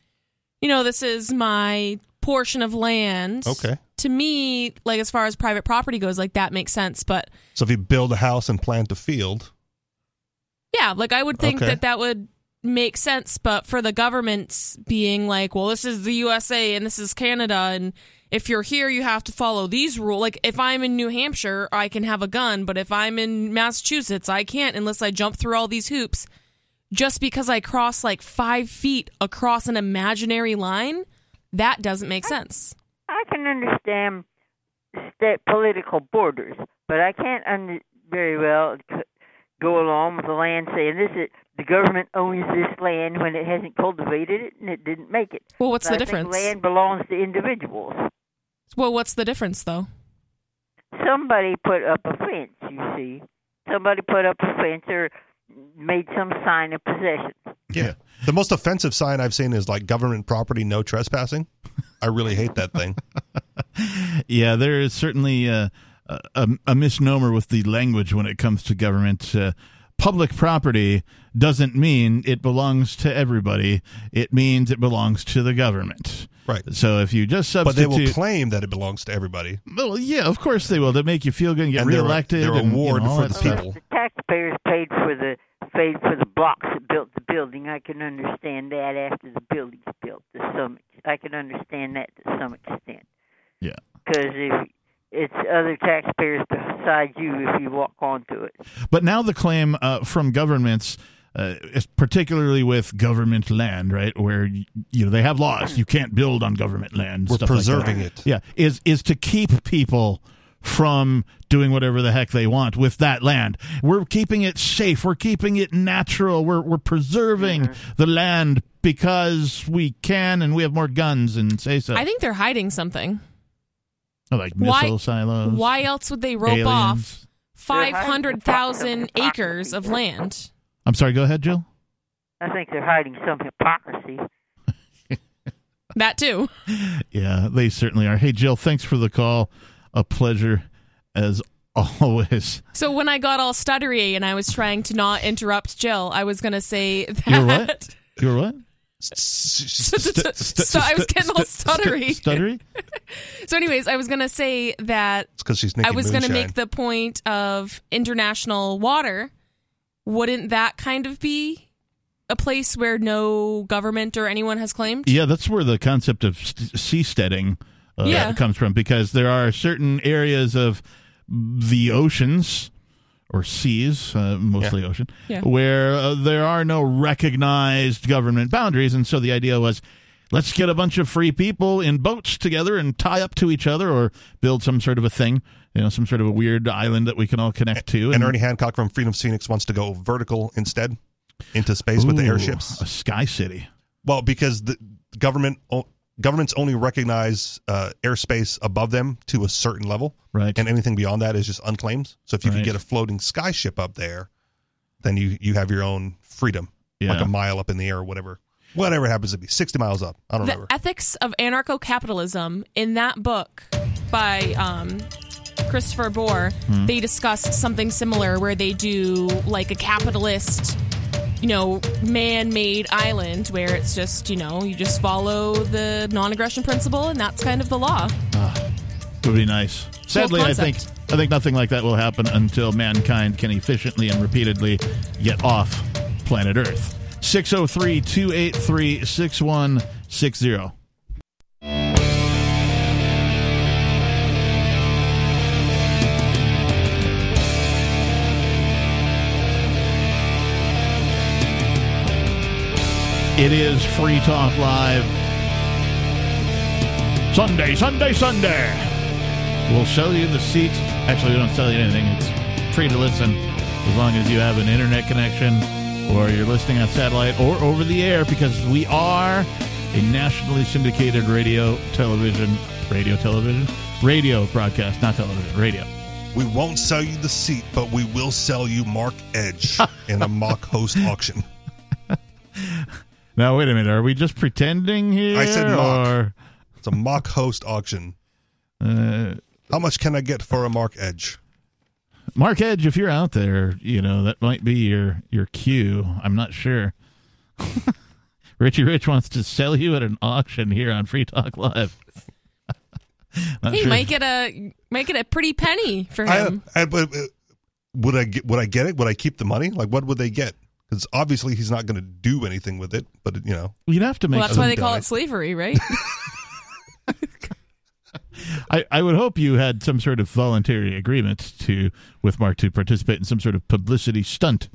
this is my portion of land. Okay. To me, like as far as private property goes, like that makes sense. But so if you build a house and plant a field. Yeah, like I would think that would makes sense, but for the governments being like, well, this is the USA and this is Canada, and if you're here you have to follow these rules. Like if I'm in New Hampshire I can have a gun, but if I'm in Massachusetts I can't unless I jump through all these hoops just because I cross like 5 feet across an imaginary line. That doesn't make sense. I can understand state political borders, but I can't very well go along with the land saying the government owns this land when it hasn't cultivated it and it didn't make it. Well, what's the difference? Land belongs to individuals. Well, what's the difference, though? Somebody put up a fence, you see. Somebody put up a fence or made some sign of possession. Yeah. The most offensive sign I've seen is like government property, no trespassing. I really hate that thing. Yeah, there is certainly a misnomer with the language when it comes to government. Public property doesn't mean it belongs to everybody. It means it belongs to the government. Right. So if you just substitute... But they will claim that it belongs to everybody. Well, yeah, of course they will. They make you feel good and get reelected. They're a reward for the people. The taxpayers paid for the blocks that built the building. I can understand that after the building's built. I can understand that to some extent. Yeah. Because if... it's other taxpayers beside you if you walk onto it. But now the claim from governments, particularly with government land, right, where they have laws, you can't build on government land. We're preserving like it. Yeah, is to keep people from doing whatever the heck they want with that land. We're keeping it safe. We're keeping it natural. We're preserving the land because we can and we have more guns and say so. I think they're hiding something. Like missile silos. Why else would they rope off 500,000 acres of land? I'm sorry, go ahead, Jill. I think they're hiding some hypocrisy. That too. Yeah, they certainly are. Hey, Jill, thanks for the call. A pleasure as always. So when I got all stuttery and I was trying to not interrupt Jill, I was going to say that... You're what? I was getting all stuttery. Stuttery? So anyways, I was going to say that I was going to make the point of international water. Wouldn't that kind of be a place where no government or anyone has claimed? Yeah, that's where the concept of seasteading comes from, because there are certain areas of the oceans or seas, mostly ocean, where there are no recognized government boundaries. And so the idea was, let's get a bunch of free people in boats together and tie up to each other or build some sort of a thing, you know, some sort of a weird island that we can all connect to. And Ernie Hancock from Freedom Phoenix wants to go vertical instead into space with the airships. A sky city. Well, because the governments only recognize airspace above them to a certain level. Right. And anything beyond that is just unclaimed. So if you can get a floating skyship up there, then you have your own freedom, like a mile up in the air or whatever. Whatever it happens to be, 60 miles up. I don't remember. The Ethics of Anarcho-Capitalism, in that book by Christopher Bohr, they discuss something similar where they do like a capitalist, you know, man-made island where it's just, you know, you just follow the non-aggression principle and that's kind of the law. Would be nice. Sadly, I think nothing like that will happen until mankind can efficiently and repeatedly get off planet Earth. 603-283-6160. It is Free Talk Live. Sunday. We'll sell you the seats. Actually, we don't sell you anything. It's free to listen as long as you have an internet connection, or you're listening on satellite or over the air, because we are a nationally syndicated radio broadcast, not television, radio. We won't sell you the seat, but we will sell you Mark Edge in a mock host auction. Now, wait a minute. Are we just pretending here? I said mock. It's a mock host auction. How much can I get for a Mark Edge? Mark Edge, if you're out there, you know, that might be your cue. I'm not sure. Richie Rich wants to sell you at an auction here on Free Talk Live. Might get a pretty penny for him. Would I get it? Would I keep the money? Like, what would they get? Because obviously he's not going to do anything with it. But you know, you'd have to make. Well, that's why they call it slavery, right? I would hope you had some sort of voluntary agreement with Mark to participate in some sort of publicity stunt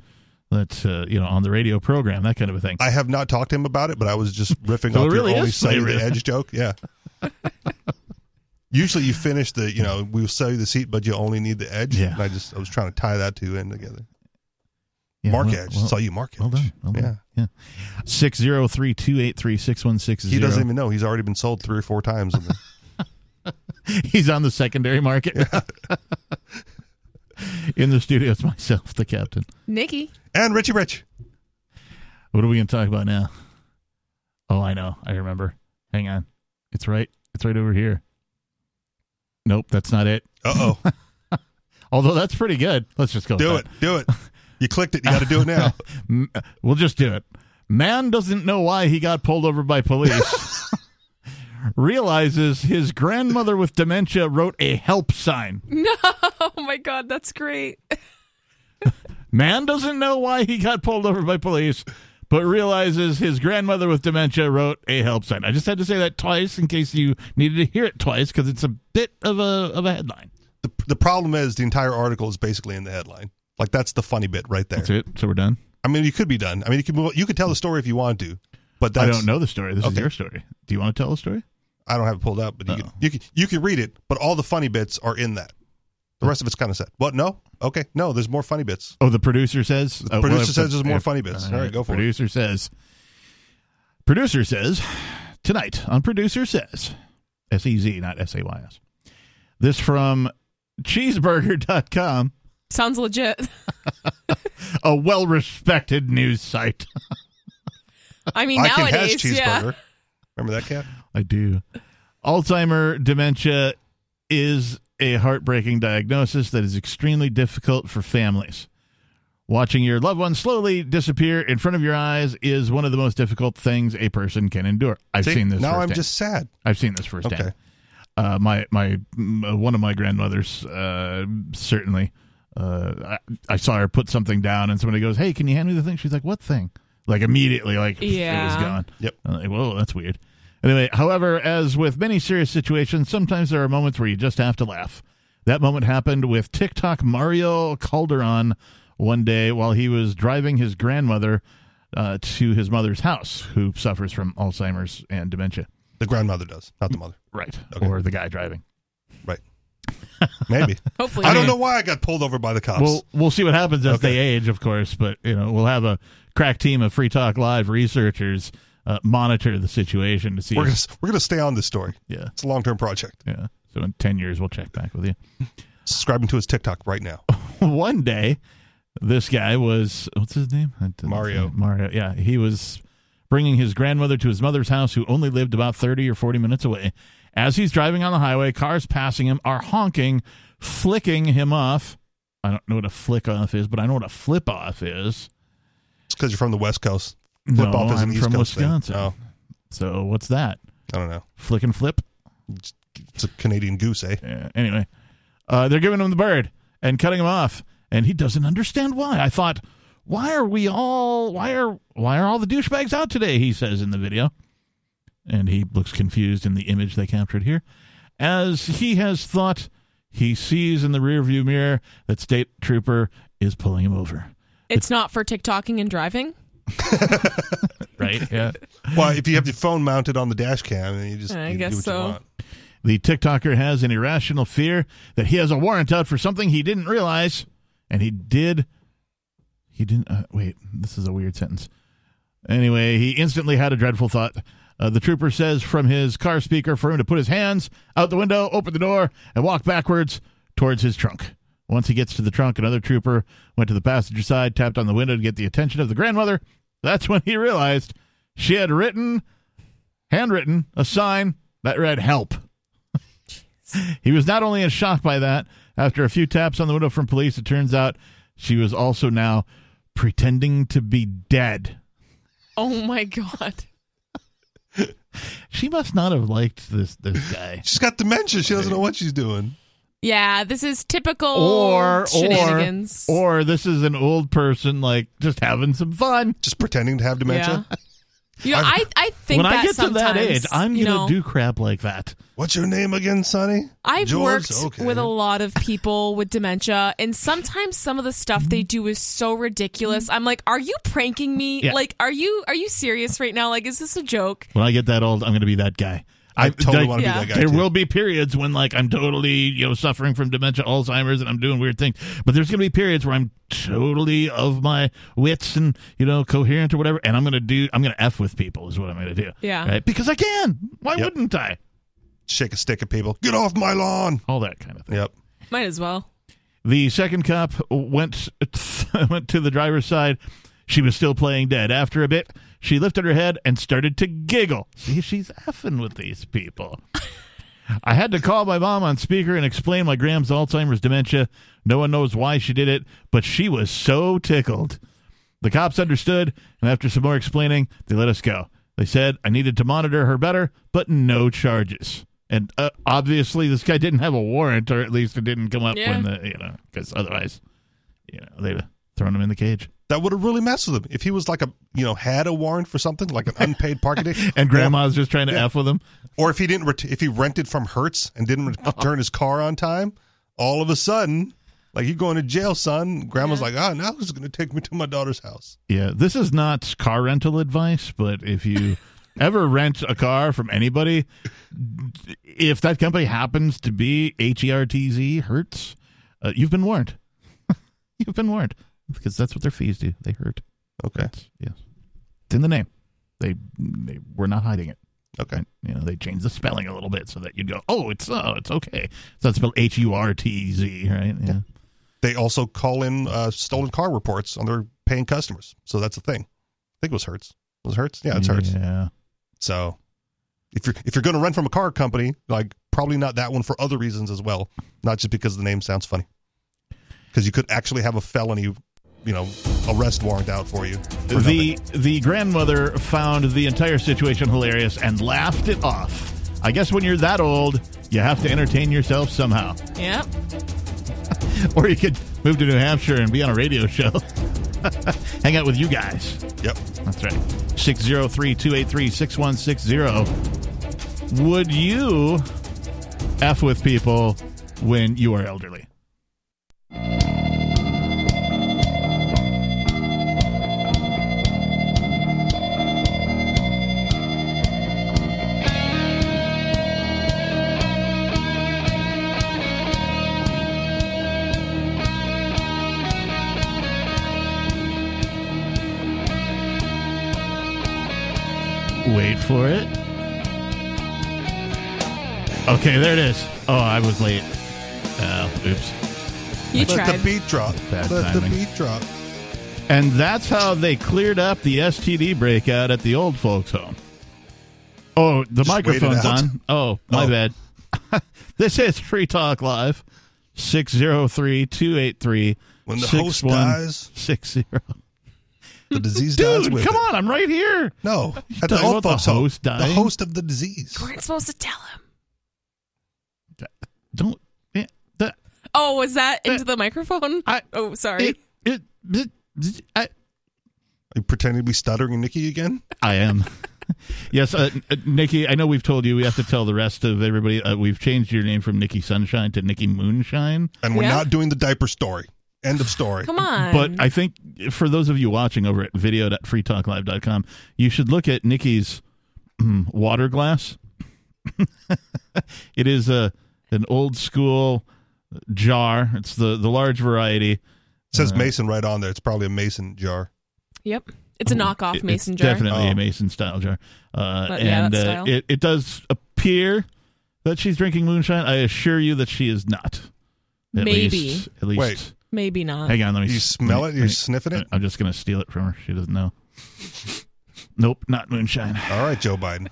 that's on the radio program, that kind of a thing. I have not talked to him about it, but I was just riffing off your only sell you the edge joke. Yeah. Usually you finish the we'll sell you the seat, but you only need the edge. Yeah. And I was trying to tie that two in together. Yeah, Mark Edge. Sell you Mark Edge. Well done. Yeah. 603-283-6160. He doesn't even know. He's already been sold 3 or 4 times. He's on the secondary market. Yeah. In the studio, it's myself, the captain, Nikki, and Richie Rich. What are we going to talk about now? Oh, I know. I remember. Hang on. It's right over here. Nope, that's not it. Uh-oh. Although that's pretty good. Let's just go. Do it. You clicked it. You got to do it now. We'll just do it. Man doesn't know why he got pulled over by police. Realizes his grandmother with dementia wrote a help sign. No, oh my God, that's great. Man doesn't know why he got pulled over by police, but realizes his grandmother with dementia wrote a help sign. I just had to say that twice in case you needed to hear it twice, because it's a bit of a headline. The problem is the entire article is basically in the headline. Like, that's the funny bit right there. That's it. So we're done. I mean, you could be done. I mean, you could tell the story if you want to. But I don't know the story. This is your story. Do you want to tell the story? I don't have it pulled up, but you can read it, but all the funny bits are in that. The rest of it's kind of set. What? No? Okay. No, there's more funny bits. Oh, the producer says? The producer says there's more funny bits. All right, go for it. Producer says, tonight on Producer Says, S-E-Z, not S-A-Y-S. This from cheeseburger.com. Sounds legit. A well-respected news site. I mean, nowadays, cheeseburger. Remember that, Kat? I do. Alzheimer's dementia is a heartbreaking diagnosis that is extremely difficult for families. Watching your loved one slowly disappear in front of your eyes is one of the most difficult things a person can endure. I've seen this firsthand. I've seen this firsthand. Okay. One of my grandmothers, certainly, I saw her put something down and somebody goes, "Hey, can you hand me the thing?" She's like, "What thing?" Like immediately, like it was gone. Yep. I'm like, whoa, that's weird. Anyway, however, as with many serious situations, sometimes there are moments where you just have to laugh. That moment happened with TikTok Mario Calderon one day while he was driving his grandmother to his mother's house, who suffers from Alzheimer's and dementia. The grandmother does, not the mother. Right. Okay. Or the guy driving. Right. Maybe. Hopefully. I don't know why I got pulled over by the cops. We'll see what happens as they age, of course, but we'll have a crack team of Free Talk Live researchers monitor the situation to see. We're going to stay on this story. Yeah. It's a long-term project. Yeah. So in 10 years, we'll check back with you. Subscribing to his TikTok right now. One day, this guy was, what's his name? Mario. Mario, yeah. He was bringing his grandmother to his mother's house, who only lived about 30 or 40 minutes away. As he's driving on the highway, cars passing him are honking, flicking him off. I don't know what a flick off is, but I know what a flip off is. It's because you're from the West Coast. Flip off is an East Coast thing. I'm from Wisconsin. Oh. So what's that? I don't know. Flick and flip? It's a Canadian goose, eh? Yeah. Anyway, they're giving him the bird and cutting him off, and he doesn't understand why. I thought, why are all the douchebags out today? He says in the video, and he looks confused in the image they captured here, as he has thought he sees in the rearview mirror that state trooper is pulling him over. It's not for TikToking and driving. Right? Yeah. Well, if you have your phone mounted on the dash cam, then you just do what you want. The TikToker has an irrational fear that he has a warrant out for something he didn't realize, and wait, this is a weird sentence. Anyway, he instantly had a dreadful thought. The trooper says from his car speaker for him to put his hands out the window, open the door, and walk backwards towards his trunk. Once he gets to the trunk, another trooper went to the passenger side, tapped on the window to get the attention of the grandmother. That's when he realized she had handwritten a sign that read "Help." He was not only in shock by that. After a few taps on the window from police, it turns out she was also now pretending to be dead. Oh, my God. She must not have liked this guy. She's got dementia. She doesn't know what she's doing. Yeah, this is typical shenanigans. Or this is an old person, like, just having some fun. Just pretending to have dementia? Yeah. You know, I think when I get to that age, I'm going to do crap like that. What's your name again, Sonny? I've worked with a lot of people with dementia, and sometimes some of the stuff they do is so ridiculous. I'm like, are you pranking me? Yeah. Like, are you serious right now? Like, is this a joke? When I get that old, I'm going to be that guy. I totally want to be that guy. There will be periods when, like, I'm totally, suffering from dementia, Alzheimer's, and I'm doing weird things. But there's going to be periods where I'm totally of my wits and, coherent or whatever. And I'm going to F with people is what I'm going to do. Yeah. Right? Because I can. Why wouldn't I? Shake a stick at people. Get off my lawn. All that kind of thing. Yep. Might as well. The second cop went to the driver's side. She was still playing dead. After a bit, she lifted her head and started to giggle. See, she's effing with these people. I had to call my mom on speaker and explain my Gram's Alzheimer's dementia. No one knows why she did it, but she was so tickled. The cops understood, and after some more explaining, they let us go. They said I needed to monitor her better, but no charges. And obviously, this guy didn't have a warrant, or at least it didn't come up when because otherwise, they'd have thrown him in the cage. That would have really messed with him if he was like had a warrant for something like an unpaid parking day, and grandma's just trying to f with him, or if he didn't if he rented from Hertz and didn't return his car on time, all of a sudden you're going to jail, son. Grandma's like, now who's going to take me to my daughter's house? Yeah, this is not car rental advice, but if you ever rent a car from anybody, if that company happens to be Hertz, Hertz, you've been warned. You've been warned. Because that's what their fees do. They hurt. Okay. Yes. It's in the name. They were not hiding it. Okay. And, they changed the spelling a little bit so that you'd go, it's okay. It's not spelled Hurtz, right? Yeah. They also call in stolen car reports on their paying customers. So that's the thing. I think it was Hertz. Was it Hertz? Yeah, it's Hertz. Yeah. So if you're going to rent from a car company, probably not that one for other reasons as well. Not just because the name sounds funny. Because you could actually have a felony you know, arrest warrant out for you. For the grandmother found the entire situation hilarious and laughed it off. I guess when you're that old, you have to entertain yourself somehow. Yep. Or you could move to New Hampshire and be on a radio show. Hang out with you guys. Yep. That's right. 603-283-6160. Would you F with people when you are elderly? Wait for it. Okay, there it is. Oh, I was late. Oops. Let the beat drop. Bad timing. The beat drop. And that's how they cleared up the STD breakout at the old folks' home. Oh, the just microphone's on. Oh, my bad. This is Free Talk Live. 603-283-6160. When the host dies. 60. The disease dies with come on, I'm right here. No. At the old folks' home. The host of the disease. You weren't supposed to tell him. Don't. That, oh, was that into the microphone? Sorry. Are you pretending to be stuttering, Nikki, again? I am. Yes, Nikki, I know we've told you we have to tell the rest of everybody. We've changed your name from Nikki Sunshine to Nikki Moonshine. And we're not doing the diaper story. End of story. Come on. But I think for those of you watching over at video.freetalklive.com, you should look at Nikki's water glass. It is an old school jar. It's the large variety. It says Mason right on there. It's probably a Mason jar. Yep. It's a knockoff Mason jar. Definitely a Mason style jar. It does appear that she's drinking moonshine. I assure you that she is not. At least. Wait. Maybe not. Hang on, let me... You smell it? You're sniffing it? I'm just going to steal it from her. She doesn't know. Nope, not moonshine. All right, Joe Biden.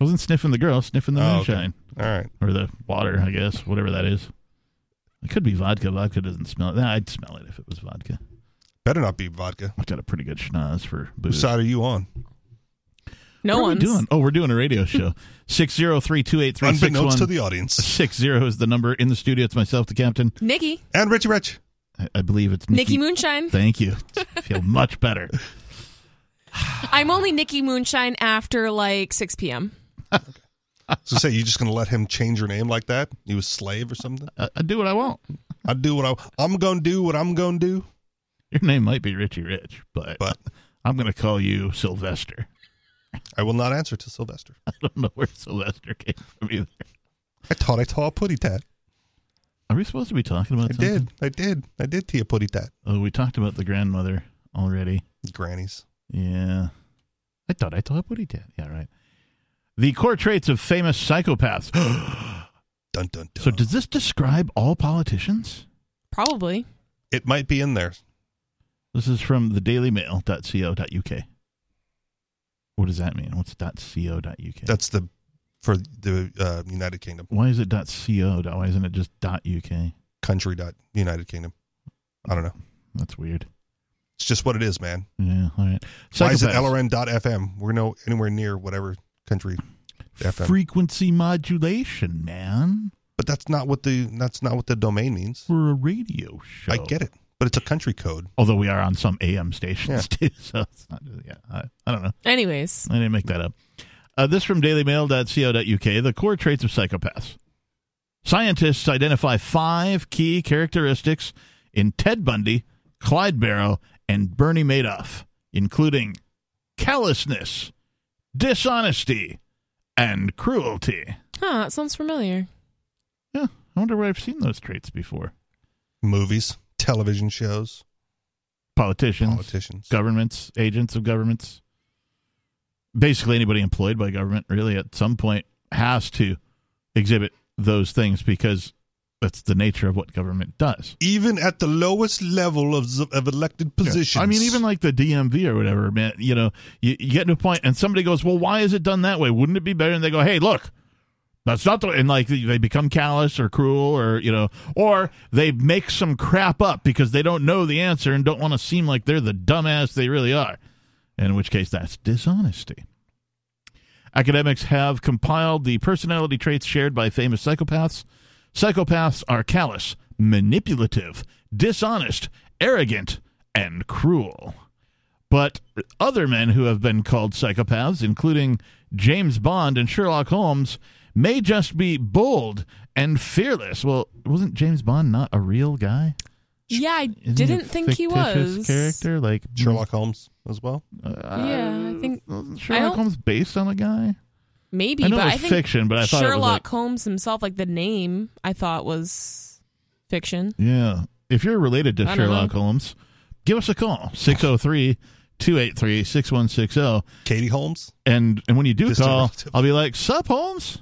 Wasn't sniffing the girl, sniffing the moonshine. Okay. All right. Or the water, I guess, whatever that is. It could be vodka. Vodka doesn't smell it. I'd smell it if it was vodka. Better not be vodka. I've got a pretty good schnoz for booze. Whose side are you on? No one's. Oh, we're doing a radio show. 603-283-6160. Unbeknownst to the audience. 60 is the number in the studio. It's myself, the captain. Nikki. And Richie Rich. I believe it's Nikki. Nikki Moonshine. Thank you. I feel much better. I'm only Nikki Moonshine after like 6 p.m. Okay. So say, you just going to let him change your name like that? You a slave or something? I do what I want. I do what I'm going to do what I'm going to do. Your name might be Richie Rich, but I'm going to call you Sylvester. I will not answer to Sylvester. I don't know where Sylvester came from either. I taught a putty tat. Are we supposed to be talking about something? I did to you putty tat. Oh, we talked about the grandmother already. Grannies. Yeah. I thought I taught a putty tat. Yeah, right. The core traits of famous psychopaths. Dun, dun, dun. So does this describe all politicians? Probably. It might be in there. This is from thedailymail.co.uk. What does that mean? What's .co.uk? That's for the United Kingdom. Why is it .co? Why isn't it just .uk? Country .United Kingdom. I don't know. That's weird. It's just what it is, man. Yeah, all right. Why is it LRN.FM? We're no anywhere near whatever country FM. Frequency modulation, man. But that's not what the domain means. We're a radio show. I get it. But it's a country code. Although we are on some AM stations, too, so it's not... Yeah, I don't know. Anyways. I didn't make that up. This from dailymail.co.uk, the core traits of psychopaths. Scientists identify 5 key characteristics in Ted Bundy, Clyde Barrow, and Bernie Madoff, including callousness, dishonesty, and cruelty. Huh, that sounds familiar. Yeah, I wonder where I've seen those traits before. Movies. Television shows. Politicians. Governments. Agents of governments. Basically anybody employed by government really at some point has to exhibit those things because that's the nature of what government does. Even at the lowest level of elected positions. Yeah. I mean, even like the DMV or whatever, man, you know, you get to a point and somebody goes, well, why is it done that way? Wouldn't it be better? And they go, hey, look, That's not the, and like they become callous or cruel or, you know, or they make some crap up because they don't know the answer and don't want to seem like they're the dumbass they really are. In which case, that's dishonesty. Academics have compiled the personality traits shared by famous psychopaths. Psychopaths are callous, manipulative, dishonest, arrogant, and cruel. But other men who have been called psychopaths, including James Bond and Sherlock Holmes, may just be bold and fearless. Well, wasn't James Bond not a real guy? Yeah, I didn't think he was. Character like Sherlock Holmes as well. Yeah, I think Sherlock Holmes based on a guy. Maybe, but I think fiction. But I thought Sherlock Holmes himself, like the name, I thought was fiction. Yeah, if you're related to Sherlock Holmes, give us a call 603-283-6160. Katie Holmes. And when you do call, I'll be like, "Sup, Holmes."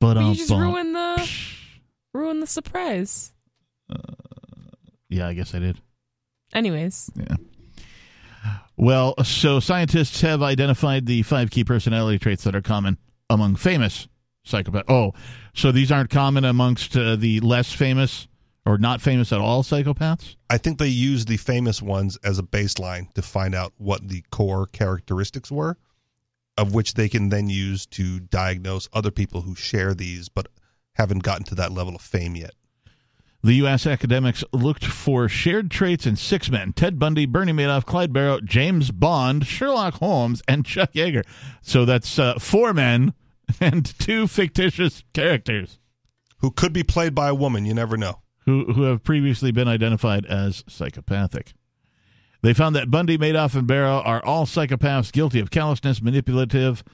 But you just ruin the surprise. Yeah, I guess I did. Anyways. Yeah. Well, so scientists have identified the five key personality traits that are common among famous psychopaths. Oh, so these aren't common amongst the less famous or not famous at all psychopaths? I think they used the famous ones as a baseline to find out what the core characteristics were, of which they can then use to diagnose other people who share these but haven't gotten to that level of fame yet. The U.S. academics looked for shared traits in six men: Ted Bundy, Bernie Madoff, Clyde Barrow, James Bond, Sherlock Holmes, and Chuck Yeager. So that's four men and two fictitious characters. Who could be played by a woman, you never know. Who have previously been identified as psychopathic. They found that Bundy, Madoff, and Barrow are all psychopaths guilty of callousness, manipulativeness,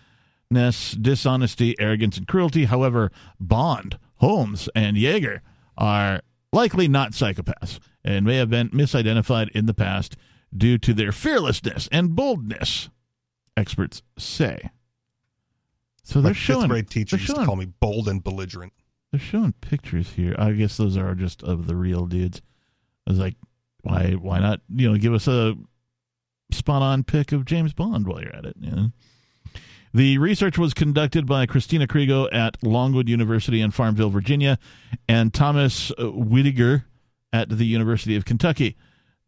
dishonesty, arrogance, and cruelty. However, Bond, Holmes, and Yeager are likely not psychopaths and may have been misidentified in the past due to their fearlessness and boldness, experts say. So they're showing. My fifth-grade teacher used to call me bold and belligerent. They're showing pictures here. I guess those are just of the real dudes. I was like, Why not, you know, give us a spot-on pic of James Bond while you're at it, you know? The research was conducted by Christina Krigo at Longwood University in Farmville, Virginia, and Thomas Whittiger at the University of Kentucky.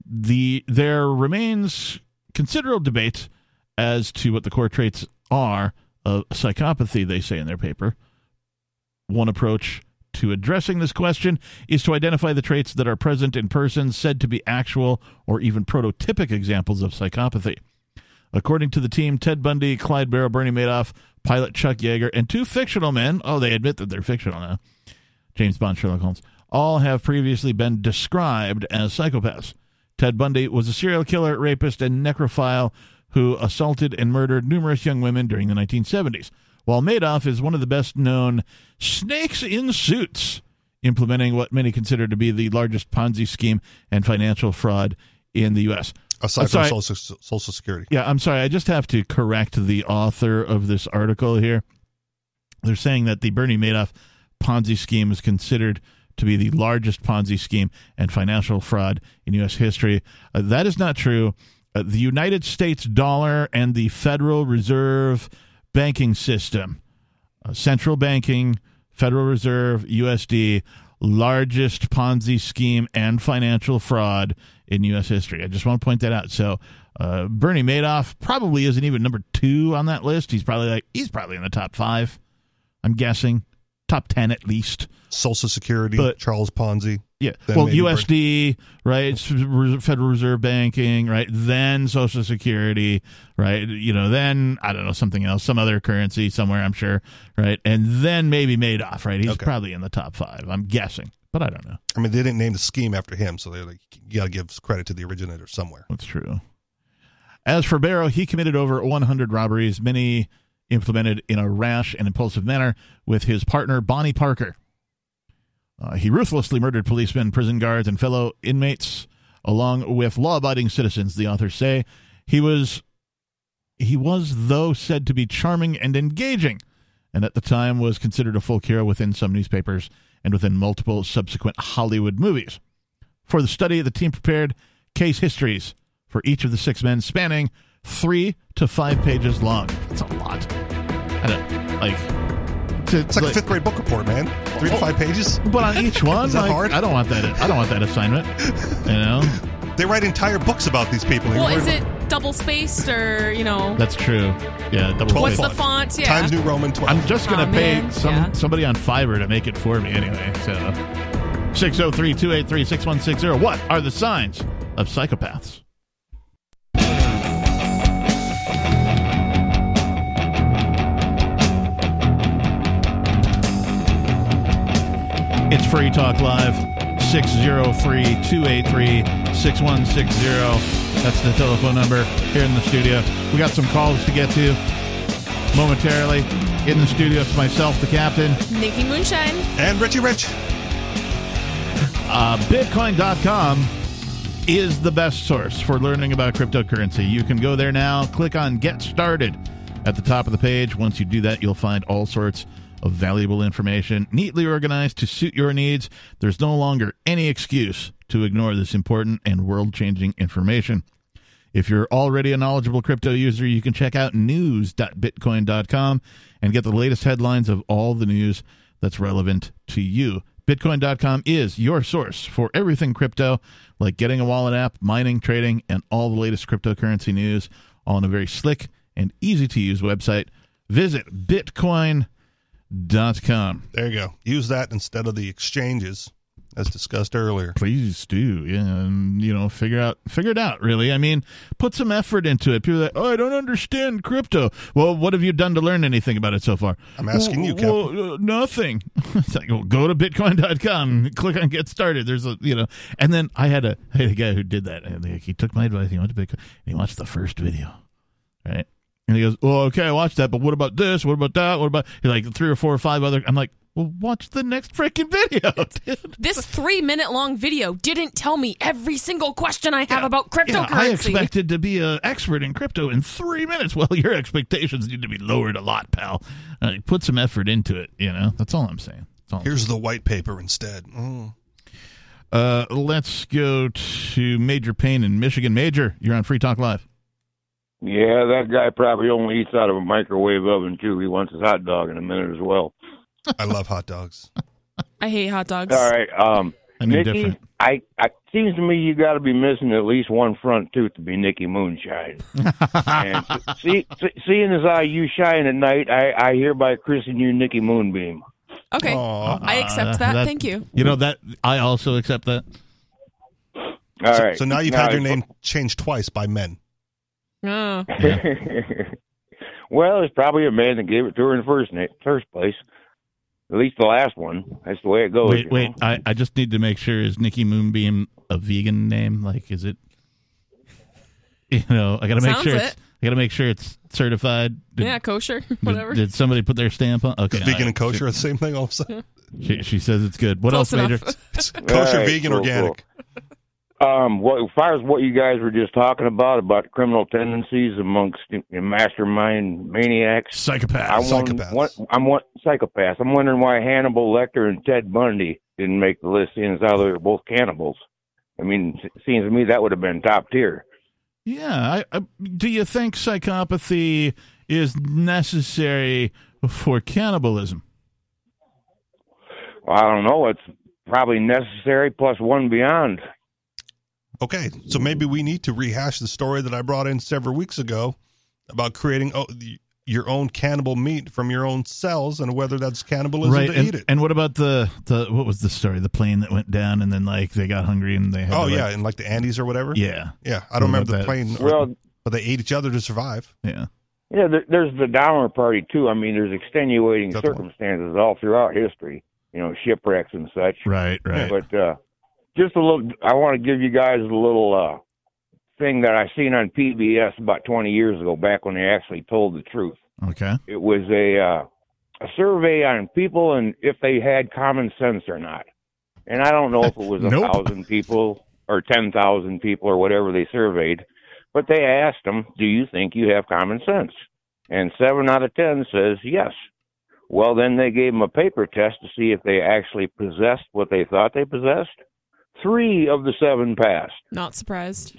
There remains considerable debate as to what the core traits are of psychopathy, they say in their paper. One approach to addressing this question is to identify the traits that are present in persons said to be actual or even prototypic examples of psychopathy. According to the team, Ted Bundy, Clyde Barrow, Bernie Madoff, pilot Chuck Yeager, and two fictional men, oh, they admit that they're fictional now, James Bond, Sherlock Holmes, all have previously been described as psychopaths. Ted Bundy was a serial killer, rapist, and necrophile who assaulted and murdered numerous young women during the 1970s. While Madoff is one of the best-known snakes in suits, implementing what many consider to be the largest Ponzi scheme and financial fraud in the U.S. Aside from Social Security. Yeah, I'm sorry. I just have to correct the author of this article here. They're saying that the Bernie Madoff Ponzi scheme is considered to be the largest Ponzi scheme and financial fraud in U.S. history. That is not true. The United States dollar and the Federal Reserve banking system, central banking, Federal Reserve, USD, largest Ponzi scheme and financial fraud in U.S. history. I just want to point that out. So Bernie Madoff probably isn't even number two on that list. He's probably in the top five, I'm guessing. Top 10 at least. Social Security, but, Charles Ponzi. Yeah. Well, USD, right? Federal Reserve banking, right? Then Social Security, right? You know, then, I don't know, something else, some other currency somewhere, I'm sure, right? And then maybe Madoff, right? He's probably in the top five, I'm guessing, but I don't know. I mean, they didn't name the scheme after him, so they're like, you got to give credit to the originator somewhere. That's true. As for Barrow, he committed over 100 robberies, many implemented in a rash and impulsive manner with his partner, Bonnie Parker. He ruthlessly murdered policemen, prison guards, and fellow inmates, along with law-abiding citizens, the authors say. He was, though, said to be charming and engaging, and at the time was considered a folk hero within some newspapers and within multiple subsequent Hollywood movies. For the study, the team prepared case histories for each of the six men, spanning 3 to 5 pages long. That's a lot. I don't, like, It's like a fifth grade book report, man. 3 to 5 pages. But on each one, is that hard? I don't want that. I don't want that assignment. You know, they write entire books about these people. Well, is it double spaced or you know? That's true. Yeah, double spaced. What's the font? Yeah, Times New Roman 12. I'm just gonna pay somebody on Fiverr to make it for me anyway. So 603-283-6160. What are the signs of psychopaths? It's Free Talk Live, 603-283-6160. That's the telephone number here in the studio. We got some calls to get to momentarily. In the studio, it's myself, the captain. Nikki Moonshine. And Richie Rich. Bitcoin.com is the best source for learning about cryptocurrency. You can go there now. Click on Get Started at the top of the page. Once you do that, you'll find all sorts of valuable information, neatly organized to suit your needs. There's no longer any excuse to ignore this important and world-changing information. If you're already a knowledgeable crypto user, you can check out news.bitcoin.com and get the latest headlines of all the news that's relevant to you. Bitcoin.com is your source for everything crypto, like getting a wallet app, mining, trading, and all the latest cryptocurrency news, all in a very slick and easy-to-use website. Visit Bitcoin.com. There you go. Use that instead of the exchanges, as discussed earlier. Please do. Yeah, and, you know, figure it out, really. I mean, put some effort into it. People are like, oh, I don't understand crypto. Well, what have you done to learn anything about it so far? I'm asking you, Kevin. Well, nothing. It's like, well, go to Bitcoin.com, click on Get Started. There's a, you know, and then I had a guy who did that. And he took my advice. He went to Bitcoin. And he watched the first video, right? And he goes, well, okay, I watched that, but what about this? What about that? What about, like, 3 or 4 or 5 other? I'm like, well, watch the next freaking video, dude. This 3-minute-long video didn't tell me every single question I have about cryptocurrency. Yeah, I expected to be an expert in crypto in 3 minutes. Well, your expectations need to be lowered a lot, pal. Put some effort into it, you know? That's all I'm saying. Here's the white paper instead. Mm. Let's go to Major Payne in Michigan. Major, you're on Free Talk Live. Yeah, that guy probably only eats out of a microwave oven, too. He wants his hot dog in a minute as well. I love hot dogs. I hate hot dogs. All right. Nikki, it seems to me you got to be missing at least one front tooth to be Nikki Moonshine. And seeing as how you shine at night, I hereby christen you Nikki Moonbeam. Okay. Aww. I accept that. Thank you. You know, that I also accept that. All right. So now you've had your name changed twice by men. Oh. Yeah. Well, it's probably a man that gave it to her in the first place. At least the last one. That's the way it goes. Wait. I just need to make sure. Is Nikki Moonbeam a vegan name? Like, is it? You know, I gotta make sure. I gotta make sure it's certified. Kosher. Whatever. Did somebody put their stamp on? Okay, vegan and kosher are the same thing. All of a sudden, she says it's good. What else, Major? Kosher, right, vegan, organic. Cool. As far as what you guys were just talking about criminal tendencies amongst mastermind maniacs, psychopaths. I'm wondering why Hannibal Lecter and Ted Bundy didn't make the list, seeing as how they were both cannibals. I mean, it seems to me that would have been top tier. Yeah. Do you think psychopathy is necessary for cannibalism? Well, I don't know. It's probably necessary plus one beyond. Okay, so maybe we need to rehash the story that I brought in several weeks ago about creating your own cannibal meat from your own cells and whether that's cannibalism eat it. And what about what was the story? The plane that went down and then, like, they got hungry and they had in, like, the Andes or whatever? Yeah. Yeah, I don't remember the plane. Well, but they ate each other to survive. Yeah. Yeah, there's the Dahmer party, too. I mean, there's extenuating circumstances all throughout history, you know, shipwrecks and such. Right. But, just a little. I want to give you guys a little thing that I seen on PBS about 20 years ago, back when they actually told the truth. Okay. It was a survey on people and if they had common sense or not. And I don't know if it was 1,000 people or 10,000 people or whatever they surveyed, but they asked them, "Do you think you have common sense?" And 7 out of 10 says yes. Well, then they gave them a paper test to see if they actually possessed what they thought they possessed. 3 of the 7 passed. Not surprised.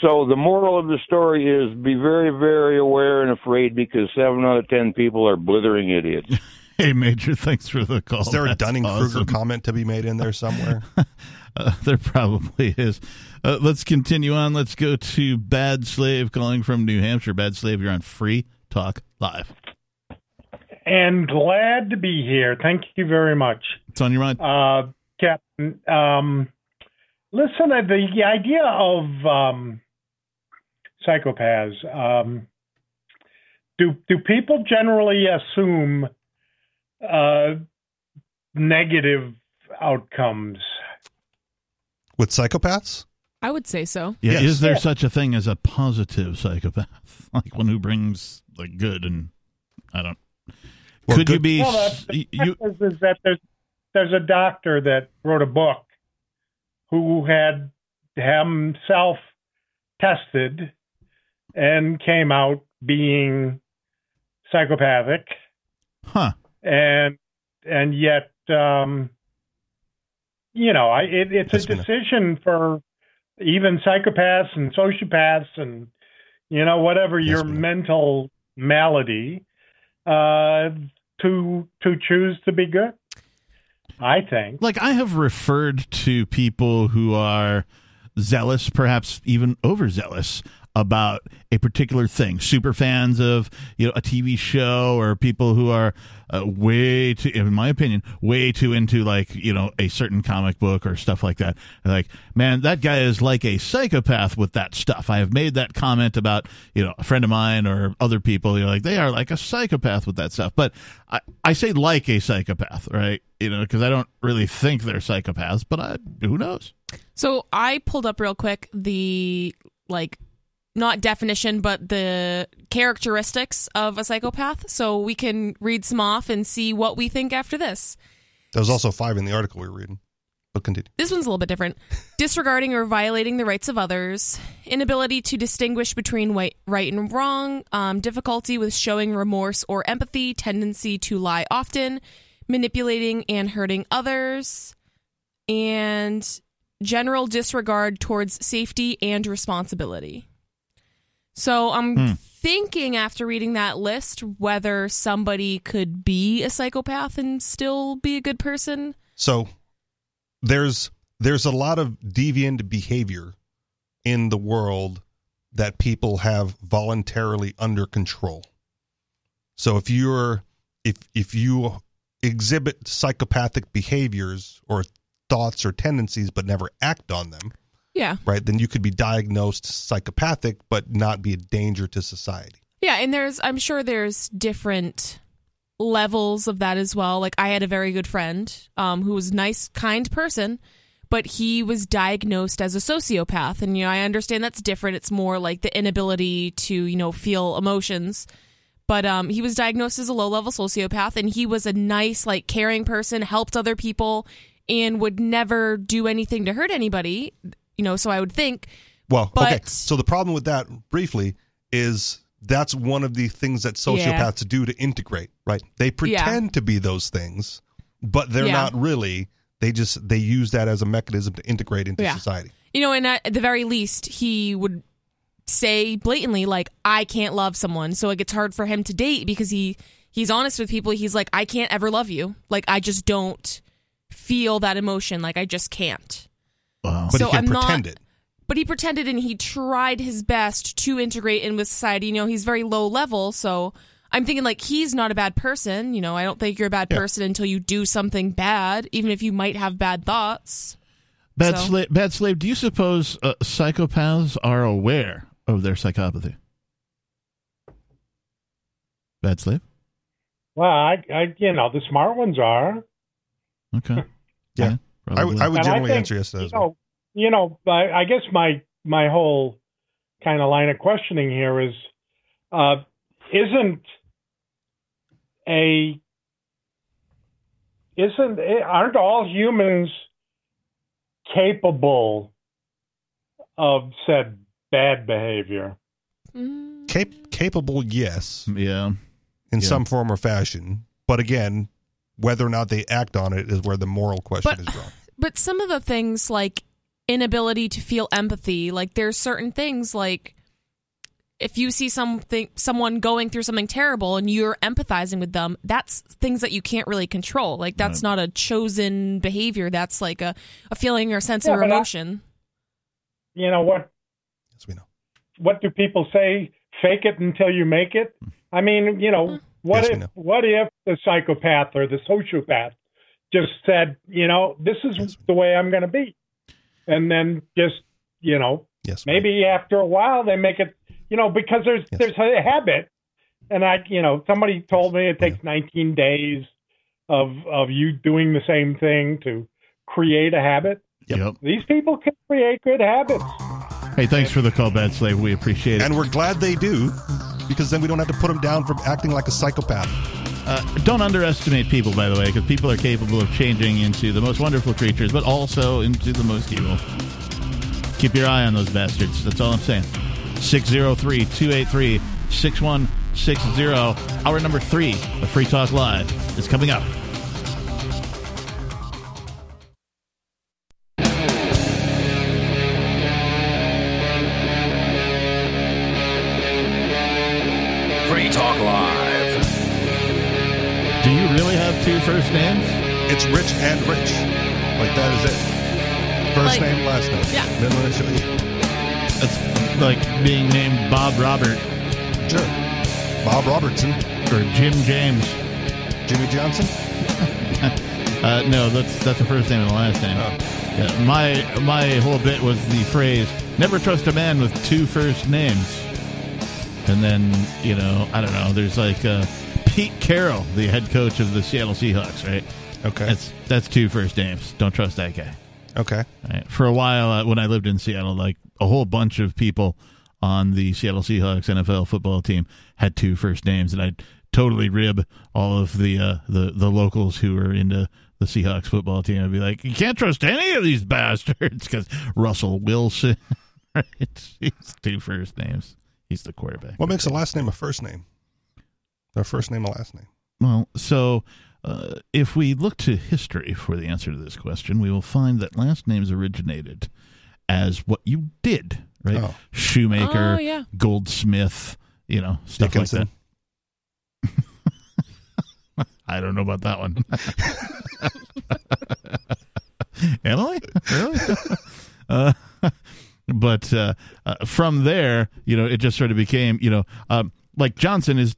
So the moral of the story is be very, very aware and afraid because 7 out of 10 people are blithering idiots. Hey, Major, thanks for the call. Is there a Dunning-Kruger comment to be made in there somewhere? There probably is. Let's continue on. Let's go to Bad Slave calling from New Hampshire. Bad Slave, you're on Free Talk Live. And glad to be here. Thank you very much. It's on your mind. Captain, listen, the idea of psychopaths, do people generally assume negative outcomes? With psychopaths? I would say so. Yeah. Yes. Is there such a thing as a positive psychopath? Like one who brings the good and I don't... Well, could good. You be? Well, is that there's a doctor that wrote a book who had himself tested and came out being psychopathic, huh? And yet, you know, it's a decision for even psychopaths and sociopaths and you know whatever your mental malady. To choose to be good, I think. Like, I have referred to people who are zealous, perhaps even overzealous, about a particular thing. Super fans of, you know, a TV show, or people who are way too, in my opinion, way too into, like, you know, a certain comic book or stuff like that. Like, man, that guy is like a psychopath with that stuff. I have made that comment about, you know, a friend of mine or other people. You know, like, they are like a psychopath with that stuff. But I say like a psychopath, right? You know, because I don't really think they're psychopaths, but who knows? So I pulled up real quick the, like, not definition, but the characteristics of a psychopath. So we can read some off and see what we think after this. There was also 5 in the article we were reading. But continue. This one's a little bit different. Disregarding or violating the rights of others. Inability to distinguish between right and wrong. Difficulty with showing remorse or empathy. Tendency to lie often. Manipulating and hurting others. And general disregard towards safety and responsibility. So I'm thinking after reading that list whether somebody could be a psychopath and still be a good person. So there's a lot of deviant behavior in the world that people have voluntarily under control. So if you exhibit psychopathic behaviors or thoughts or tendencies but never act on them, yeah. Right. Then you could be diagnosed psychopathic, but not be a danger to society. Yeah. And I'm sure there's different levels of that as well. Like, I had a very good friend who was a nice, kind person, but he was diagnosed as a sociopath. And, you know, I understand that's different. It's more like the inability to, you know, feel emotions. But he was diagnosed as a low level sociopath, and he was a nice, like, caring person, helped other people and would never do anything to hurt anybody. You know, so I would think. Well, okay. So the problem with that, briefly, is that's one of the things that sociopaths do to integrate, right? They pretend to be those things, but they're not really. They use that as a mechanism to integrate into society. You know, and at the very least, he would say blatantly, like, I can't love someone. So it gets hard for him to date because he's honest with people. He's like, I can't ever love you. Like, I just don't feel that emotion. Like, I just can't. Wow. But so he can pretend it. But he pretended, and he tried his best to integrate in with society. You know, he's very low level, so I'm thinking, like, he's not a bad person. You know, I don't think you're a bad person until you do something bad, even if you might have bad thoughts. Bad Slave, do you suppose psychopaths are aware of their psychopathy? Bad Slave? Well, I you know, the smart ones are. Okay. Yeah. I would generally answer yes to that. I guess my whole kind of line of questioning here is, aren't all humans capable of said bad behavior? Capable, yes. Yeah. In some form or fashion. But again, whether or not they act on it is where the moral question is wrong. But some of the things, like inability to feel empathy, like there's certain things, like if you see someone going through something terrible and you're empathizing with them, that's things that you can't really control. Like, that's not a chosen behavior. That's like a feeling or sense of emotion. You know what? Yes, we know. What do people say? Fake it until you make it. I mean, you know, what if the psychopath or the sociopath just said, you know, this is the way I'm going to be. And then just, you know, maybe after a while they make it, you know, because there's a habit. And I, you know, somebody told me it takes 19 days of you doing the same thing to create a habit. Yep. These people can create good habits. Hey, thanks for the call, Bad Slave. We appreciate it. And we're glad they do, because then we don't have to put them down for acting like a psychopath. Don't underestimate people, by the way, because people are capable of changing into the most wonderful creatures, but also into the most evil. Keep your eye on those bastards. That's all I'm saying. 603-283-6160. Hour number 3 of Free Talk Live is coming up. Two first names? It's Rich and Rich. Like, that is it. First name, last name. Yeah. That's like being named Bob Robert. Sure. Bob Robertson. Or Jim James. Jimmy Johnson? No, that's the first name and the last name. Oh. Yeah, my whole bit was the phrase, never trust a man with two first names. And then, you know, I don't know, there's like... Pete Carroll, the head coach of the Seattle Seahawks, right? Okay. That's two first names. Don't trust that guy. Okay. Right. For a while, when I lived in Seattle, like a whole bunch of people on the Seattle Seahawks NFL football team had two first names, and I'd totally rib all of the locals who were into the Seahawks football team. I'd be like, you can't trust any of these bastards because Russell Wilson, right? He's two first names. He's the quarterback. What makes a last name a first name? Their first name and last name. Well, so if we look to history for the answer to this question, we will find that last names originated as what you did, right? Oh. Shoemaker, goldsmith, you know, stuff Dickinson. Like that. I don't know about that one. Emily? Really? But from there, you know, it just sort of became, you know, like Johnson is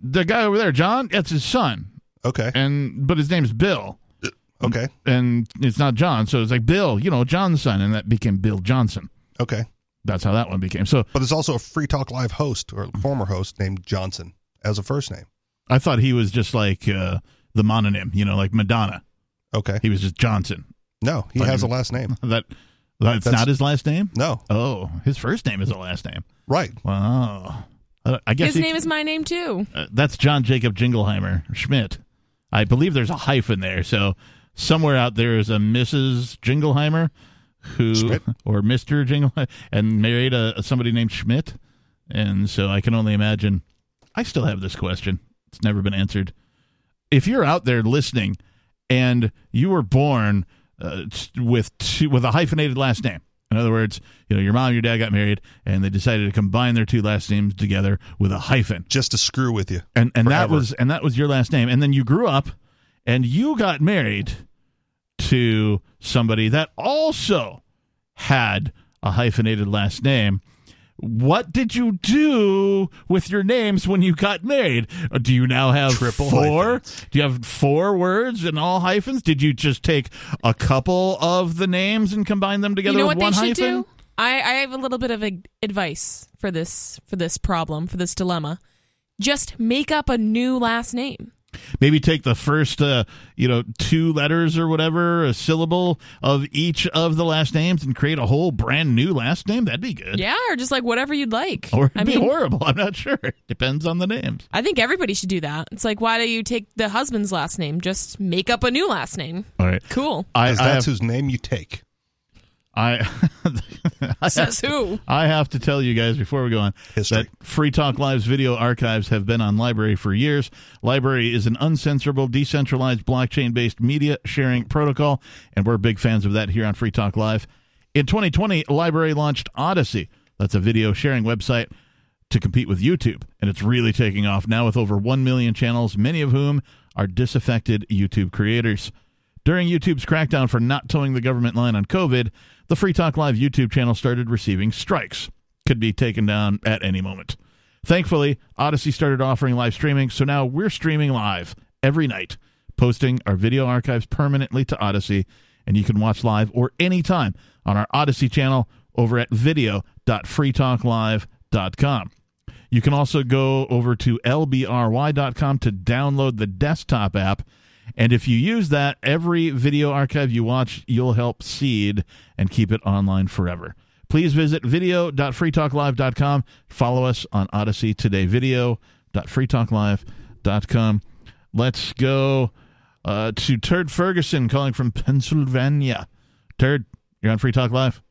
the guy over there. John, that's his son. Okay. But his name's Bill. Okay. And it's not John, so it's like Bill, you know, John's son, and that became Bill Johnson. Okay. That's how that one became. So, but there's also a Free Talk Live host or former host named Johnson as a first name. I thought he was just like the mononym, you know, like Madonna. Okay. He was just Johnson. No, he has a last name. That's not his last name? No. Oh, his first name is a last name. Right. Wow. I guess his name is my name, too. That's John Jacob Jingleheimer Schmidt. I believe there's a hyphen there. So somewhere out there is a Mrs. Jingleheimer or Mr. Jingleheimer, and married somebody named Schmidt. And so I can only imagine. I still have this question. It's never been answered. If you're out there listening and you were born with a hyphenated last name, in other words, you know, your mom and your dad got married, and they decided to combine their two last names together with a hyphen, just to screw with you. And forever. that was your last name. And then you grew up, and you got married to somebody that also had a hyphenated last name. What did you do with your names when you got married? Do you now have triple four? Hyphens. Do you have four words and all hyphens? Did you just take a couple of the names and combine them together with one hyphen? You know what they should do? I have a little bit of advice for this problem, for this dilemma. Just make up a new last name. Maybe take the first, two letters or whatever, a syllable of each of the last names and create a whole brand new last name. That'd be good. Yeah, or just like whatever you'd like. Or it'd be horrible. I'm not sure. Depends on the names. I think everybody should do that. It's like, why do you take the husband's last name? Just make up a new last name. All right. Cool. That's whose name you take. I have to tell you guys before we go on that Free Talk Live's video archives have been on LBRY for years. LBRY is an uncensorable, decentralized, blockchain-based media sharing protocol, and we're big fans of that here on Free Talk Live. In 2020, LBRY launched Odyssey. That's a video sharing website to compete with YouTube, and it's really taking off now with over 1 million channels, many of whom are disaffected YouTube creators. During YouTube's crackdown for not towing the government line on COVID, the Free Talk Live YouTube channel started receiving strikes. Could be taken down at any moment. Thankfully, Odyssey started offering live streaming, so now we're streaming live every night, posting our video archives permanently to Odyssey, and you can watch live or anytime on our Odyssey channel over at video.freetalklive.com. You can also go over to LBRY.com to download the desktop app. And if you use that, every video archive you watch, you'll help seed and keep it online forever. Please visit video.freetalklive.com. Follow us on Odyssey today, video.freetalklive.com. Let's go to Turd Ferguson calling from Pennsylvania. Turd, you're on Free Talk Live.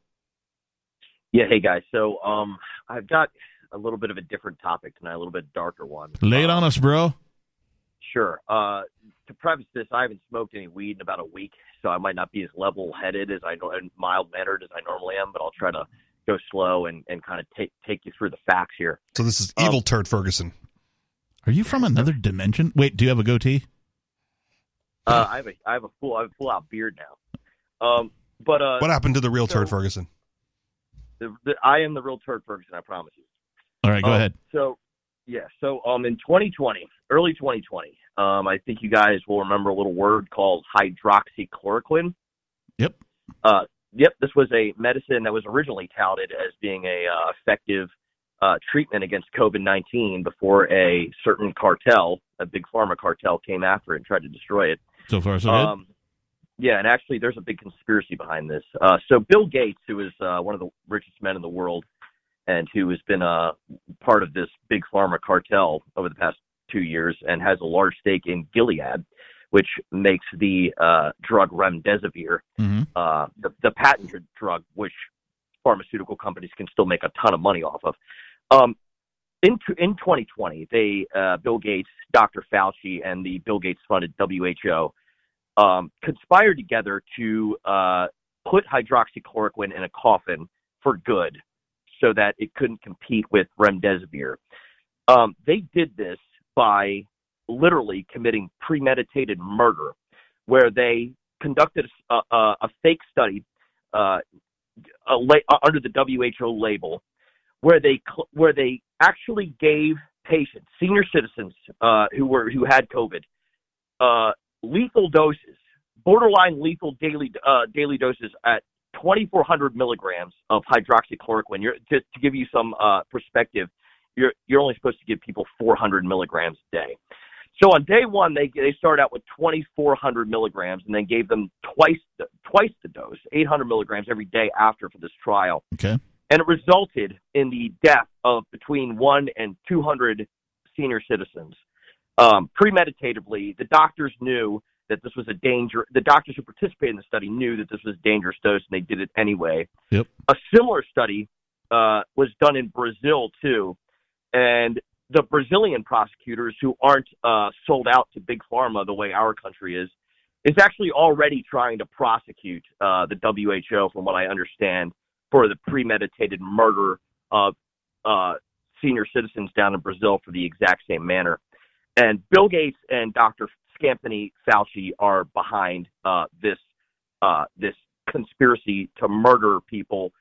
Yeah, hey, guys. So I've got a little bit of a different topic tonight, a little bit darker one. Lay it on us, bro. Sure. To preface this, I haven't smoked any weed in about a week, so I might not be as level-headed as I know and mild-mannered as I normally am, but I'll try to go slow and kind of take you through the facts here. So this is evil Turd Ferguson. Are you from another dimension? Wait, do you have a goatee? I have a full-out beard now. What happened to the real Turd Ferguson? I am the real Turd Ferguson, I promise you. All right, go ahead. So in 2020, early 2020, I think you guys will remember a little word called hydroxychloroquine. Yep. This was a medicine that was originally touted as being a effective treatment against COVID-19 before a certain cartel, a big pharma cartel, came after it and tried to destroy it. So far, so good. Yeah, and actually there's a big conspiracy behind this. So Bill Gates, who is one of the richest men in the world, and who has been a part of this big pharma cartel over the past 2 years and has a large stake in Gilead, which makes the drug remdesivir, the patented drug, which pharmaceutical companies can still make a ton of money off of. In 2020, Bill Gates, Dr. Fauci, and the Bill Gates-funded WHO conspired together to put hydroxychloroquine in a coffin for good, so that it couldn't compete with remdesivir. They did this by literally committing premeditated murder, where they conducted a fake study under the WHO label, where they actually gave patients, senior citizens who had COVID, lethal doses, borderline lethal daily doses at 2,400 milligrams of hydroxychloroquine. Just to give you some perspective, you're only supposed to give people 400 milligrams a day. So on day one, they started out with 2,400 milligrams and then gave them twice the dose, 800 milligrams every day after for this trial. Okay. And it resulted in the death of between 1 and 200 senior citizens. Premeditatively, the doctors knew that this was a danger. The doctors who participated in the study knew that this was a dangerous dose, and they did it anyway. Yep. A similar study was done in Brazil, too. And the Brazilian prosecutors, who aren't sold out to Big Pharma the way our country is actually already trying to prosecute the WHO, from what I understand, for the premeditated murder of senior citizens down in Brazil for the exact same manner. And Bill Gates and Dr. Anthony Fauci are behind this conspiracy to murder people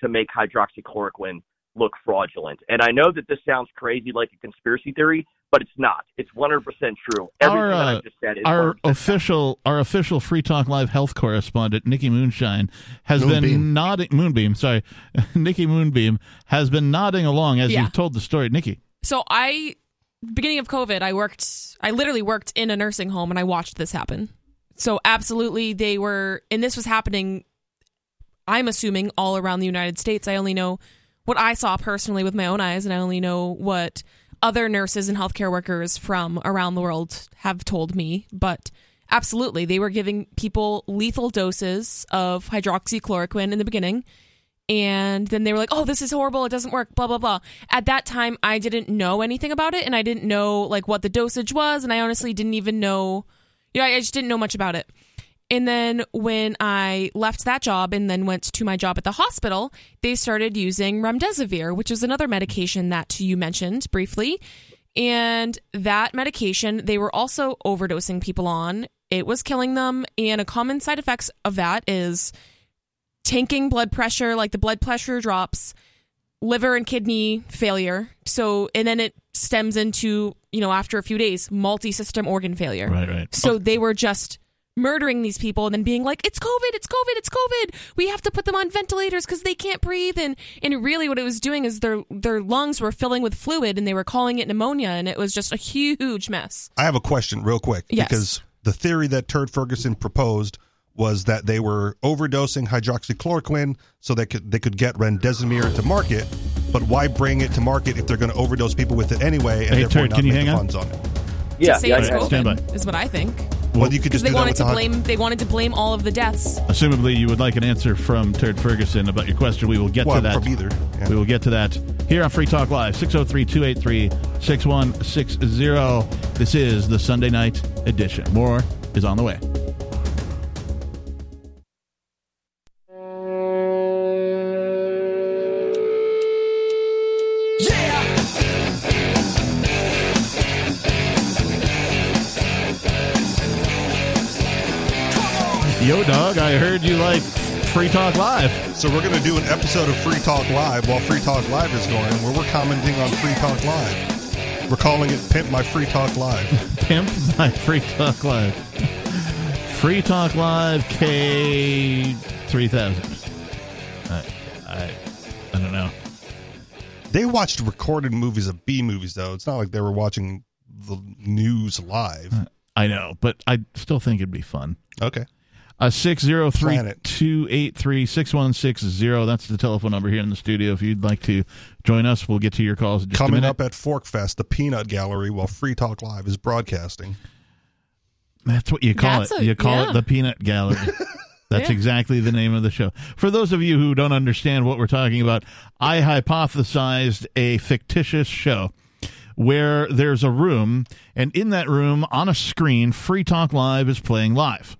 to make hydroxychloroquine look fraudulent. And I know that this sounds crazy, like a conspiracy theory, but it's not. It's 100% true. Everything that I just said is our official Free Talk Live health correspondent, Nikki Moonbeam has been nodding along as you've told the story, Nikki. So beginning of COVID, I literally worked in a nursing home and I watched this happen. So absolutely and this was happening, I'm assuming, all around the United States. I only know what I saw personally with my own eyes, and I only know what other nurses and healthcare workers from around the world have told me. But absolutely, they were giving people lethal doses of hydroxychloroquine in the beginning. And then they were like, oh, this is horrible. It doesn't work, blah, blah, blah. At that time, I didn't know anything about it, and I didn't know, like, what the dosage was, and I honestly didn't even know, I just didn't know much about it. And then when I left that job and then went to my job at the hospital, they started using remdesivir, which is another medication that you mentioned briefly. And that medication, they were also overdosing people on. It was killing them. And a common side effects of that is tanking blood pressure, like the blood pressure drops, liver and kidney failure. So, and then it stems into, you know, after a few days, multi-system organ failure. Right, right. So they were just murdering these people and then being like, it's COVID, it's COVID, it's COVID. We have to put them on ventilators because they can't breathe. And really what it was doing is their lungs were filling with fluid and they were calling it pneumonia. And it was just a huge mess. I have a question real quick. Yes. Because the theory that Turd Ferguson proposed was that they were overdosing hydroxychloroquine so they could get remdesivir to market. But why bring it to market if they're going to overdose people with it anyway? And hey, Turd, can you hang on? Yeah, stand by. Is what I think. Well, you could just they wanted to blame all of the deaths. Assumably, you would like an answer from Turd Ferguson about your question. We will get to that. Yeah. We will get to that here on Free Talk Live, 603-283-6160. This is the Sunday night edition. More is on the way. Yo, dog, I heard you like Free Talk Live. So we're going to do an episode of Free Talk Live while Free Talk Live is going, where we're commenting on Free Talk Live. We're calling it Pimp My Free Talk Live. Pimp My Free Talk Live. Free Talk Live K3000. I don't know. They watched recorded movies of B-movies, though. It's not like they were watching the news live. I know, but I still think it'd be fun. Okay. 603-283-6160. That's the telephone number here in the studio. If you'd like to join us, we'll get to your calls in just a minute. Coming up at Forkfest, the Peanut Gallery, while Free Talk Live is broadcasting. That's what you call it. You call it the Peanut Gallery. That's exactly the name of the show. For those of you who don't understand what we're talking about, I hypothesized a fictitious show where there's a room, and in that room, on a screen, Free Talk Live is playing live.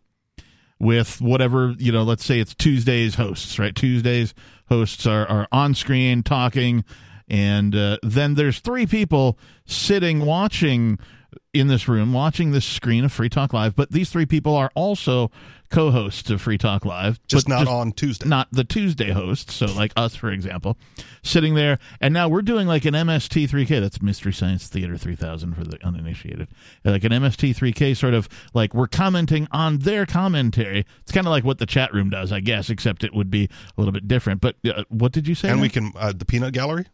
With whatever, you know, let's say it's Tuesday's hosts, right? Tuesday's hosts are on screen talking, and then there's three people sitting watching in this room, watching this screen of Free Talk Live, but these three people are also co-hosts of Free Talk Live. Just not on Tuesday. Not the Tuesday hosts, so like us, for example, sitting there, and now we're doing like an MST3K, that's Mystery Science Theater 3000 for the uninitiated, like an MST3K sort of, like we're commenting on their commentary. It's kind of like what the chat room does, I guess, except it would be a little bit different, but what did you say? And we can, the Peanut Gallery?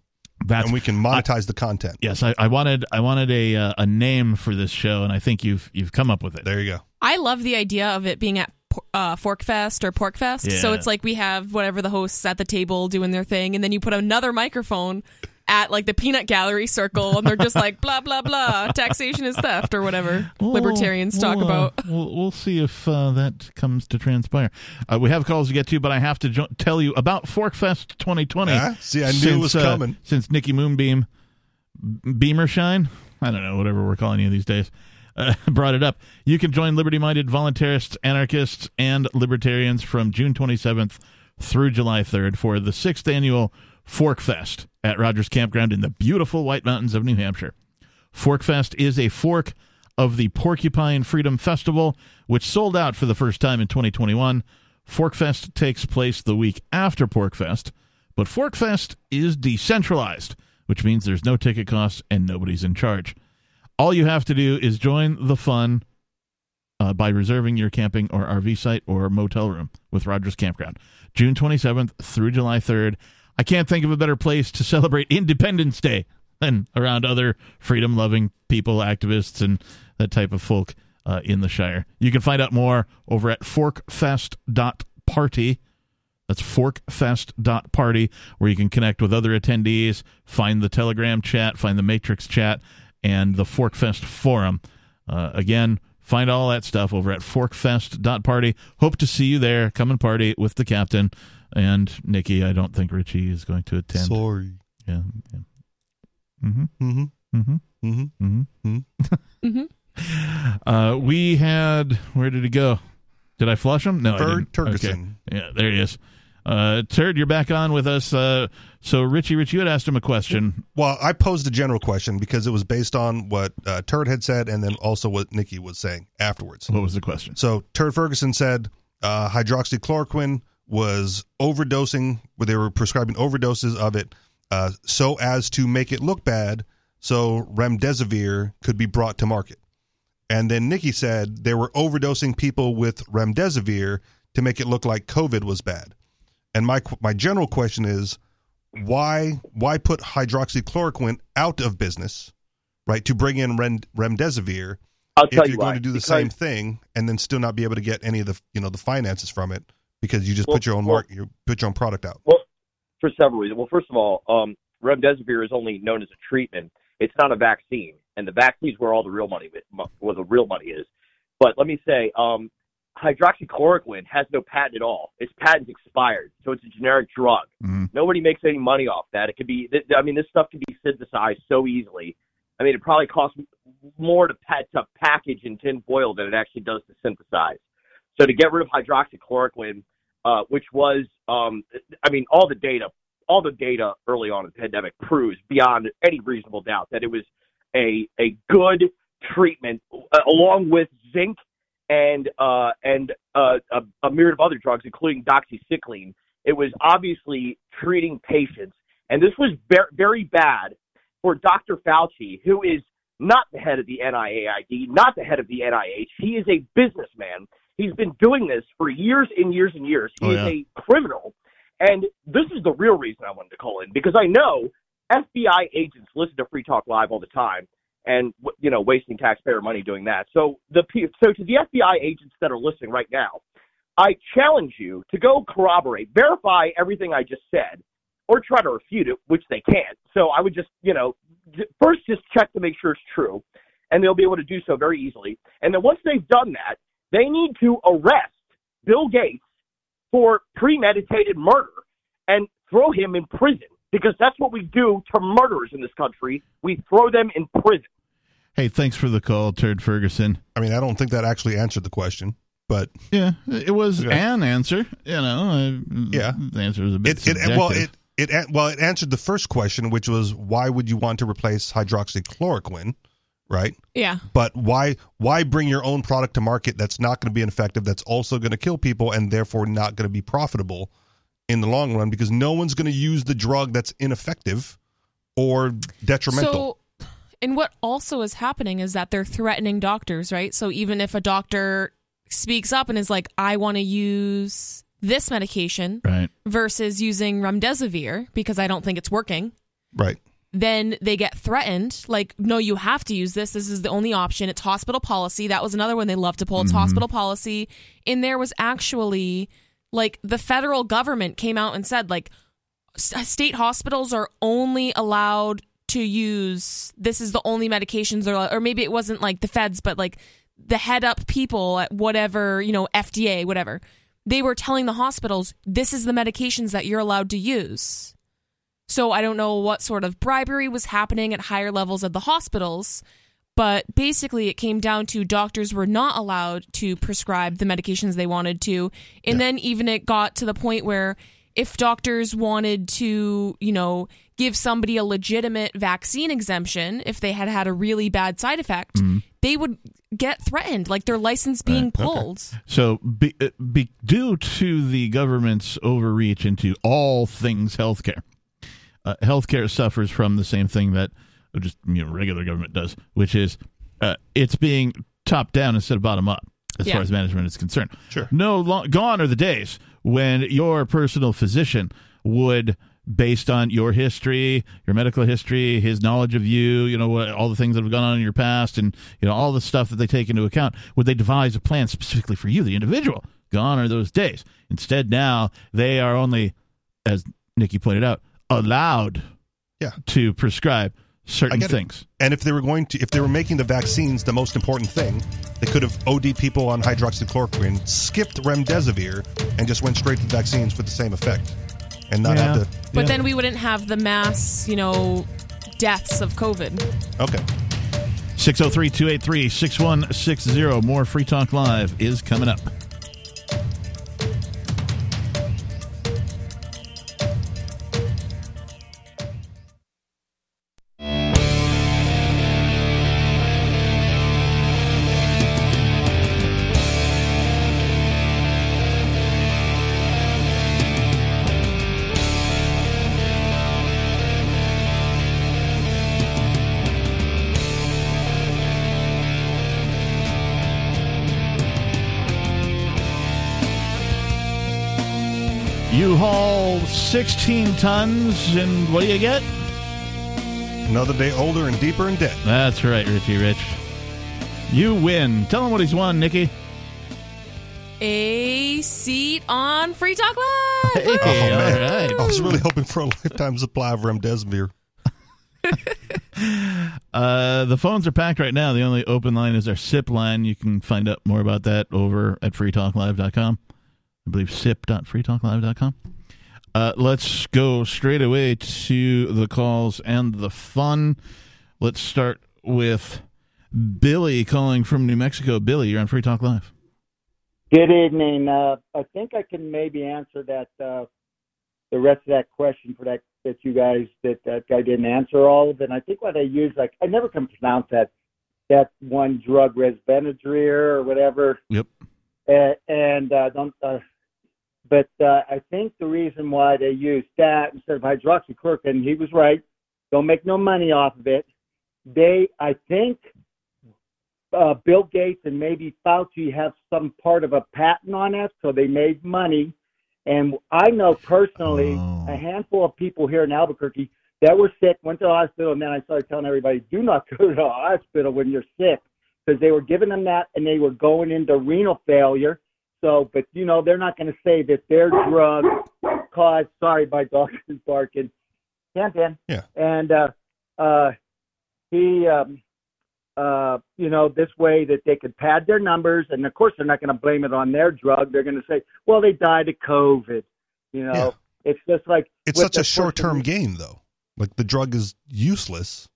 And we can monetize the content. Yes, I wanted a name for this show, and I think you've come up with it. There you go. I love the idea of it being at Forkfest or Porkfest. Yeah. So it's like we have whatever the hosts at the table doing their thing, and then you put another microphone at like the Peanut Gallery circle, and they're just like blah blah blah. Taxation is theft or whatever libertarians talk about. We'll see if that comes to transpire. We have calls to get to, but I have to tell you about Forkfest 2020. See, I knew it was coming since Nikki Moonbeam Beamershine. I don't know, whatever we're calling you these days. Brought it up. You can join liberty-minded voluntarists, anarchists, and libertarians from June 27th through July 3rd for the 6th annual Forkfest at Rogers Campground in the beautiful White Mountains of New Hampshire. Forkfest is a fork of the Porcupine Freedom Festival, which sold out for the first time in 2021. Forkfest takes place the week after Porkfest, but Forkfest is decentralized, which means there's no ticket costs and nobody's in charge. All you have to do is join the fun by reserving your camping or RV site or motel room with Rogers Campground, June 27th through July 3rd. I can't think of a better place to celebrate Independence Day than around other freedom-loving people, activists, and that type of folk in the Shire. You can find out more over at forkfest.party. That's forkfest.party, where you can connect with other attendees, find the Telegram chat, find the Matrix chat, and the Forkfest forum. Again, find all that stuff over at forkfest.party. Hope to see you there. Come and party with the captain. And Nikki, I don't think Richie is going to attend. Sorry. Yeah. We had, where did he go? Did I flush him? No, Bird I didn't. Turgeson. Okay. Yeah, there he is. Turd, you're back on with us. So, Richie, you had asked him a question. Well, I posed a general question because it was based on what Turd had said and then also what Nikki was saying afterwards. What was the question? So, Turd Ferguson said hydroxychloroquine was overdosing, where they were prescribing overdoses of it so as to make it look bad so remdesivir could be brought to market. And then Nikki said they were overdosing people with remdesivir to make it look like COVID was bad. And my general question is, why put hydroxychloroquine out of business, right, to bring in remdesivir if you're going to do the same thing and then still not be able to get any of the, you know, the finances from it because you just put your own product out? Well, for several reasons. Well, first of all, remdesivir is only known as a treatment. It's not a vaccine, and the vaccine is where all the real money is. But let me say, hydroxychloroquine has no patent at all. Its patent's expired, so it's a generic drug. Mm-hmm. Nobody makes any money off that. It could be, I mean, this stuff can be synthesized so easily. I mean, it probably costs more to package in tin foil than it actually does to synthesize. So to get rid of hydroxychloroquine, which was, I mean, all the data early on in the pandemic proves beyond any reasonable doubt that it was a good treatment along with zinc and a myriad of other drugs, including doxycycline. It was obviously treating patients. And this was very bad for Dr. Fauci, who is not the head of the NIAID, not the head of the NIH. He is a businessman. He's been doing this for years and years and years. He is a criminal. And this is the real reason I wanted to call in, because I know FBI agents listen to Free Talk Live all the time and, you know, wasting taxpayer money doing that. So to the FBI agents that are listening right now, I challenge you to go corroborate, verify everything I just said, or try to refute it, which they can't. So I would just, you know, first just check to make sure it's true, and they'll be able to do so very easily. And then once they've done that, they need to arrest Bill Gates for premeditated murder and throw him in prison, because that's what we do to murderers in this country. We throw them in prison. Hey, thanks for the call, Turd Ferguson. I mean, I don't think that actually answered the question, but yeah, it was an answer. You know, the answer was a bit subjective. It answered the first question, which was why would you want to replace hydroxychloroquine, right? Yeah. But why bring your own product to market that's not going to be effective, that's also going to kill people, and therefore not going to be profitable in the long run, because no one's going to use the drug that's ineffective or detrimental. So, and what also is happening is that they're threatening doctors, right? So even if a doctor speaks up and is like, I want to use this medication versus using remdesivir because I don't think it's working. Right. Then they get threatened, like, no, you have to use this. This is the only option. It's hospital policy. That was another one they love to pull. It's hospital policy. And there was actually, like, the federal government came out and said, like, state hospitals are only allowed to use, this is the only medications they're allowed, or maybe it wasn't, like, the feds, but, like, the head up people at whatever, you know, FDA, whatever. They were telling the hospitals, this is the medications that you're allowed to use. So I don't know what sort of bribery was happening at higher levels of the hospitals, but basically it came down to doctors were not allowed to prescribe the medications they wanted to. And then even it got to the point where if doctors wanted to, you know, give somebody a legitimate vaccine exemption, if they had had a really bad side effect, they would get threatened, like their license being pulled. Okay. So due to the government's overreach into all things healthcare, healthcare suffers from the same thing that just, you know, regular government does, which is it's being top down instead of bottom up as far as management is concerned. Sure. Gone are the days when your personal physician would, based on your history, your medical history, his knowledge of you, you know, all the things that have gone on in your past and, you know, all the stuff that they take into account, would they devise a plan specifically for you, the individual. Gone are those days. Instead, now they are only, as Nikki pointed out, allowed to prescribe certain things. And if they were making the vaccines the most important thing, they could have OD'd people on hydroxychloroquine, skipped remdesivir, and just went straight to vaccines with the same effect, and not have to. But then we wouldn't have the mass, you know, deaths of COVID. Okay. 603-283-6160. More Free Talk Live is coming up. You haul 16 tons, and what do you get? Another day older and deeper in debt. That's right, Richie Rich. You win. Tell him what he's won, Nikki. A seat on Free Talk Live. Hey, all right. I was really hoping for a lifetime supply of remdesivir. The phones are packed right now. The only open line is our SIP line. You can find out more about that over at freetalklive.com. I believe sip.freetalklive.com. Let's go straight away to the calls and the fun. Let's start with Billy calling from New Mexico. Billy, you're on Free Talk Live. Good evening. I think I can maybe answer that the rest of that question for that you guys, that guy didn't answer all of it. And I think what I use, like, I never can pronounce that one drug, resveratrol or whatever. Yep. But I think the reason why they used that instead of hydroxychloroquine, he was right. Don't make no money off of it. I think Bill Gates and maybe Fauci have some part of a patent on that, so they made money. And I know personally a handful of people here in Albuquerque that were sick, went to the hospital, and then I started telling everybody, do not go to the hospital when you're sick, because they were giving them that, and they were going into renal failure. So, but, you know, they're not going to say that their drug caused, sorry, my dog is barking. Yeah. And you know, this way that they could pad their numbers. And, of course, they're not going to blame it on their drug. They're going to say, well, they died of COVID. You know, It's just like. It's such a short-term gain, though. Like, the drug is useless.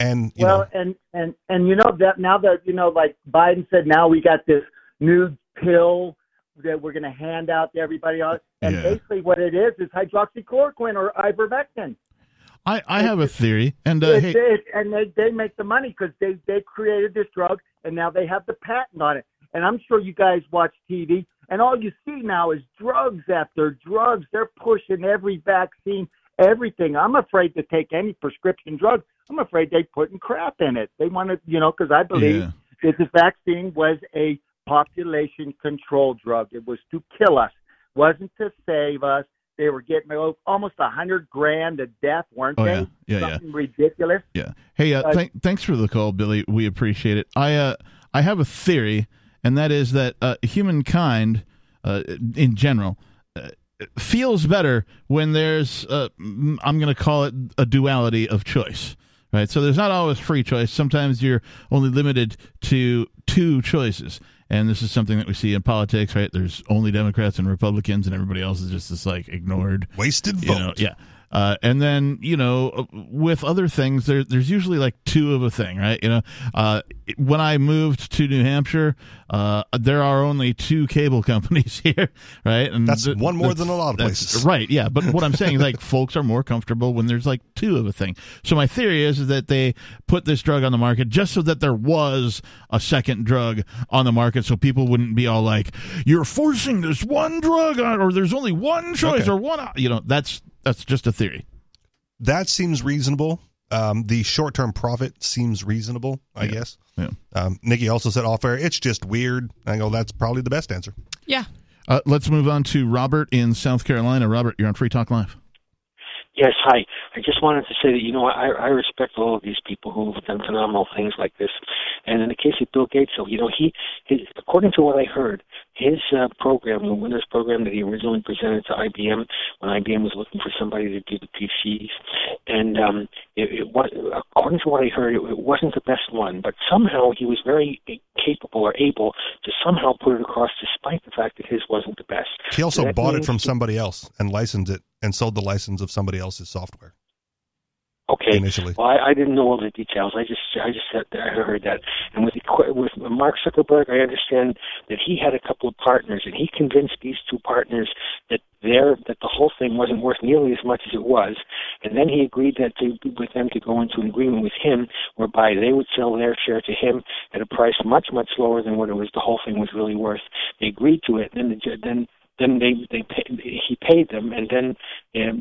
And, you know, that now that, you know, like Biden said, now we got this new pill that we're going to hand out to everybody else. And basically what it is hydroxychloroquine or ivermectin. I have a theory. And they make the money because they created this drug, and now they have the patent on it. And I'm sure you guys watch TV, and all you see now is drugs after drugs. They're pushing every vaccine, everything. I'm afraid to take any prescription drug. I'm afraid they're putting crap in it. They want to, you know, because I believe that the vaccine was a population control drug. It was to kill us, wasn't to save us. They were getting almost $100,000 a death, weren't they? Yeah. Something ridiculous. Yeah. Hey, thanks for the call, Billy. We appreciate it. I have a theory, and that is that humankind in general feels better when there's, I'm going to call it a duality of choice. Right? So there's not always free choice. Sometimes you're only limited to two choices. And this is something that we see in politics, right? There's only Democrats and Republicans, and everybody else is just this, like, ignored. Wasted vote. Know, yeah. And then, you know, with other things, there's usually, like, two of a thing, right? You know, when I moved to New Hampshire, there are only two cable companies here, right? And that's one more than a lot of places. Right, yeah. But what I'm saying is, like, folks are more comfortable when there's, like, two of a thing. So my theory is that they put this drug on the market just so that there was a second drug on the market so people wouldn't be all like, you're forcing this one drug on, or there's only one choice or one, you know, that's just a theory. That seems reasonable. The short-term profit seems reasonable, I guess. Yeah. Nikki also said off air, it's just weird. I go, that's probably the best answer. Yeah. Let's move on to Robert in South Carolina. Robert, you're on Free Talk Live. Yes, hi. I just wanted to say that, you know, I respect all of these people who have done phenomenal things like this. And in the case of Bill Gates, so, you know, his, according to what I heard, his program, the Windows program that he originally presented to IBM when IBM was looking for somebody to do the PCs, and it was, according to what I heard, it wasn't the best one. But somehow he was very capable or able to somehow put it across despite the fact that his wasn't the best. He also bought it from somebody else and licensed it. And sold the license of somebody else's software. Okay. Initially. Well, I didn't know all the details. I just sat there, I heard that. And with Mark Zuckerberg, I understand that he had a couple of partners, and he convinced these two partners that the whole thing wasn't worth nearly as much as it was. And then he agreed with them to go into an agreement with him whereby they would sell their share to him at a price much, much lower than what it was. The whole thing was really worth. They agreed to it, and then he paid them, and then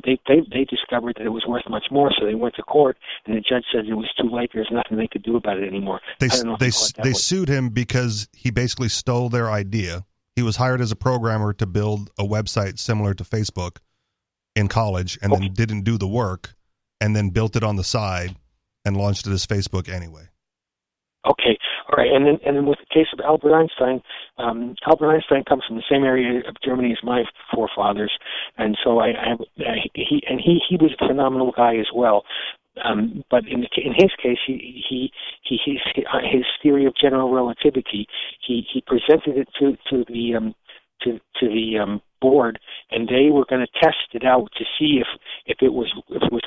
they discovered that it was worth much more, so they went to court, and the judge said it was too late. There's nothing they could do about it anymore. They sued him because he basically stole their idea. He was hired as a programmer to build a website similar to Facebook in college, and then didn't do the work, and then built it on the side and launched it as Facebook anyway. Okay, all right, and then with the case of Albert Einstein comes from the same area of Germany as my forefathers, and so he was a phenomenal guy as well. But in his case, his theory of general relativity, he presented it to the board, and they were going to test it out to see if it was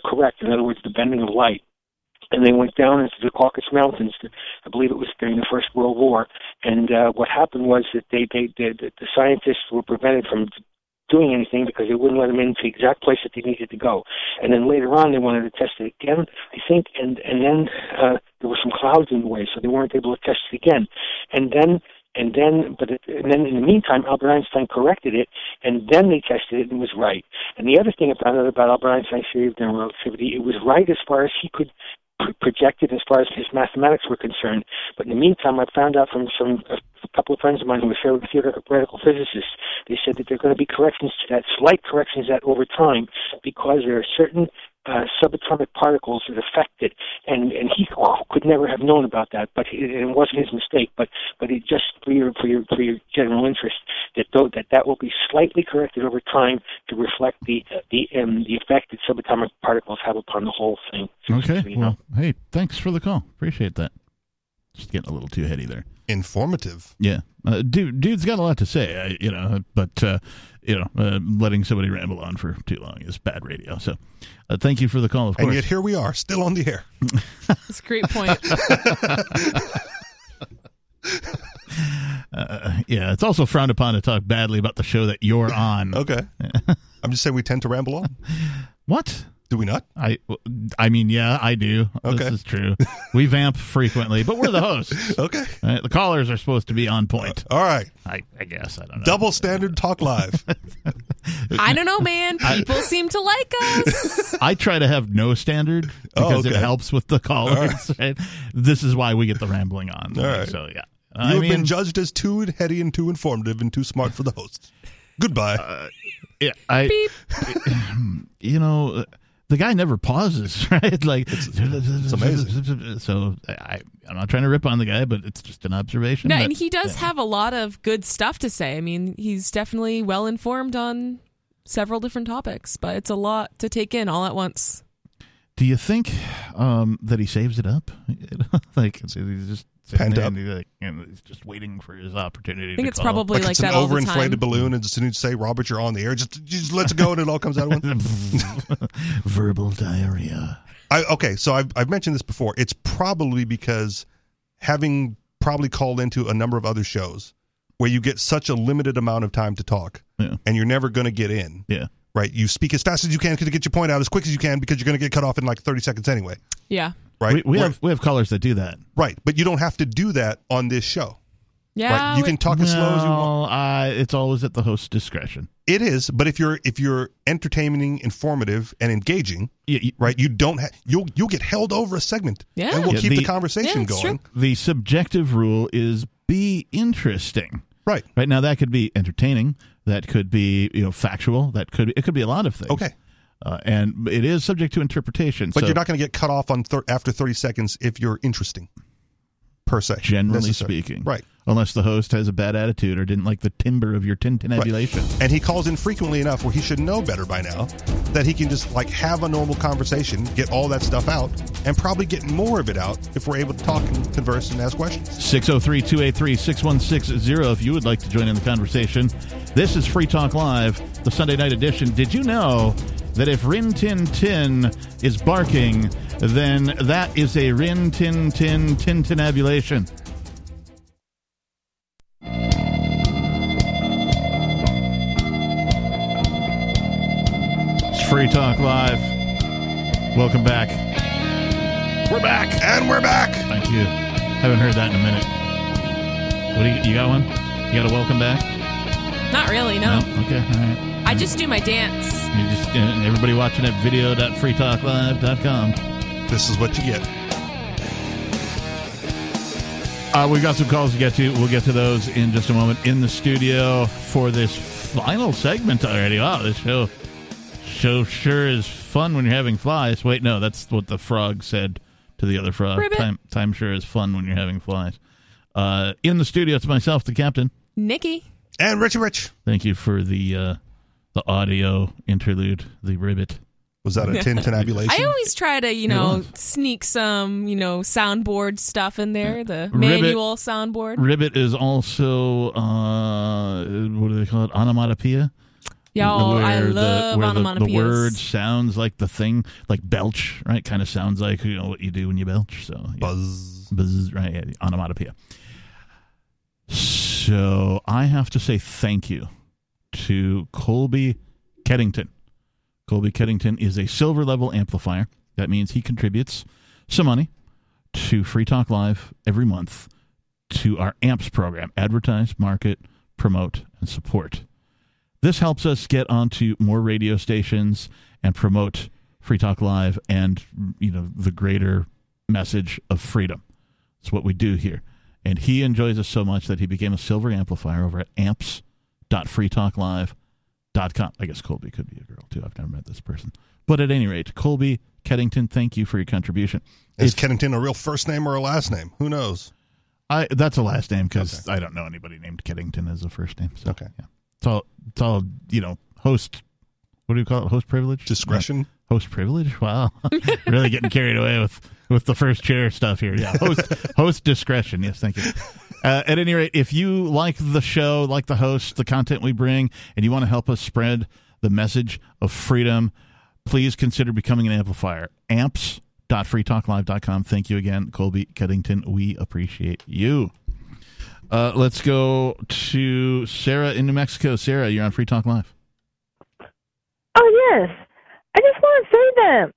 correct. In other words, the bending of light. And they went down into the Caucasus Mountains. I believe it was during the First World War. And what happened was that the scientists were prevented from doing anything because they wouldn't let them into the exact place that they needed to go. And then later on, they wanted to test it again, I think, and then there were some clouds in the way, so they weren't able to test it again. And then in the meantime, Albert Einstein corrected it, and then they tested it and it was right. And the other thing about Albert Einstein's theory of general relativity, it was right as far as he could projected as far as his mathematics were concerned. But in the meantime, I found out from a couple of friends of mine who were fairly theoretical physicists, they said that there are going to be corrections to that, slight corrections to that over time, because there are certain subatomic particles that affect it, and he could never have known about that, but it wasn't his mistake. But it just for your general interest, that will be slightly corrected over time to reflect the effect that subatomic particles have upon the whole thing. Okay. Hey, thanks for the call. Appreciate that. Just getting a little too heady there. Informative. Yeah, dude's got a lot to say, but letting somebody ramble on for too long is bad radio. So, thank you for the call, of course. And yet here we are, still on the air. That's a great point. Yeah, it's also frowned upon to talk badly about the show that you're on. Okay, I'm just saying we tend to ramble on. What? Do we not? I mean, yeah, I do. Okay. This is true. We vamp frequently, but we're the hosts. Okay. Right? The callers are supposed to be on point. All right. I guess. I don't know. Double standard talk live. I don't know, man. People seem to like us. I try to have no standard because it helps with the callers. Right. This is why we get the rambling on. All right. So, yeah. You've been judged as too heady and too informative and too smart for the hosts. Goodbye. Yeah. The guy never pauses, right? Like, it's amazing. So I'm not trying to rip on the guy, but it's just an observation. No, and he does have a lot of good stuff to say. I mean, he's definitely well informed on several different topics, but it's a lot to take in all at once. Do you think that he saves it up? Like, he's just pent up. He's just waiting for his opportunity. I think it's probably like that all the time. It's an overinflated balloon, and as soon as you say, Robert, you're on the air, just let's go, and it all comes out at once. Verbal diarrhea. So I've mentioned this before. It's probably because having probably called into a number of other shows where you get such a limited amount of time to talk, and you're never going to get in. Yeah. Right, you speak as fast as you can to get your point out as quick as you can because you're going to get cut off in like 30 seconds anyway. Yeah. Right. We have callers that do that. Right, but you don't have to do that on this show. Yeah. Right? You can talk as slow as you want. It's always at the host's discretion. It is, but if you're entertaining, informative, and engaging, you don't have you'll get held over a segment. Yeah. And we'll keep the conversation going. True. The subjective rule is be interesting. Right. Right now, that could be entertaining. That could be, factual. It could be a lot of things. Okay, and it is subject to interpretation. But you're not going to get cut off on after 30 seconds if you're interesting, per se. Generally speaking, right? Unless the host has a bad attitude or didn't like the timbre of your tintinabulation. Right. And he calls in frequently enough where he should know better by now that he can just have a normal conversation, get all that stuff out, and probably get more of it out if we're able to talk and converse and ask questions. 603-283-6160 if you would like to join in the conversation. This is Free Talk Live, the Sunday night edition. Did you know that if Rin Tin Tin is barking, then that is a Rin Tin Tin tintinabulation? Free Talk Live. Welcome back. We're back. And we're back. Thank you. Haven't heard that in a minute. What do you got one? You got a welcome back? Not really, no. Okay, all right. I just do my dance. You just everybody watching at video.freetalklive.com. This is what you get. We've got some calls to get to. We'll get to those in just a moment in the studio for this final segment already. Wow, this show sure is fun when you're having flies. Wait, no, that's what the frog said to the other frog. Time sure is fun when you're having flies. In the studio, it's myself, the captain. Nikki. And Richie Rich. Thank you for the audio interlude, the ribbit. Was that a tintinabulation? I always try to, sneak some, soundboard stuff in there, the manual soundboard. Ribbit is also, what do they call it, onomatopoeia? Yo, I love onomatopoeias. The word sounds like the thing, like belch, right? Kind of sounds like, what you do when you belch. So yeah. Buzz. Buzz, right, yeah, onomatopoeia. So I have to say thank you to Colby Keddington. Colby Keddington is a silver level amplifier. That means he contributes some money to Free Talk Live every month to our AMPS program. Advertise, market, promote, and support. This helps us get onto more radio stations and promote Free Talk Live and, the greater message of freedom. It's what we do here. And he enjoys us so much that he became a silver amplifier over at amps.freetalklive.com. I guess Colby could be a girl, too. I've never met this person. But at any rate, Colby Keddington, thank you for your contribution. Is Keddington a real first name or a last name? Who knows? That's a last name because I don't know anybody named Keddington as a first name. So, okay. Yeah. It's all, host, what do you call it? Host privilege? Discretion? Yeah. Host privilege? Wow. Really getting carried away with the first chair stuff here. Yeah. Host discretion. Yes, thank you. At any rate, if you like the show, like the host, the content we bring, and you want to help us spread the message of freedom, please consider becoming an amplifier. Amps.freetalklive.com. Thank you again, Colby Keddington. We appreciate you. Let's go to Sarah in New Mexico. Sarah, you're on Free Talk Live. Oh, yes. I just want to say that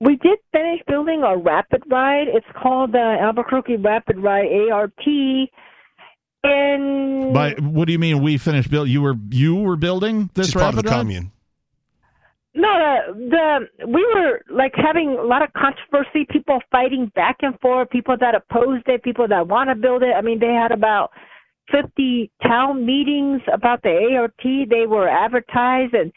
we did finish building a rapid ride. It's called the Albuquerque Rapid Ride, ARP. And by what do you mean we finished building? You were building this She's rapid part of the ride? Commune. No, we were having a lot of controversy. People fighting back and forth. People that opposed it. People that want to build it. I mean, they had about 50 town meetings about the ART. They were advertised and.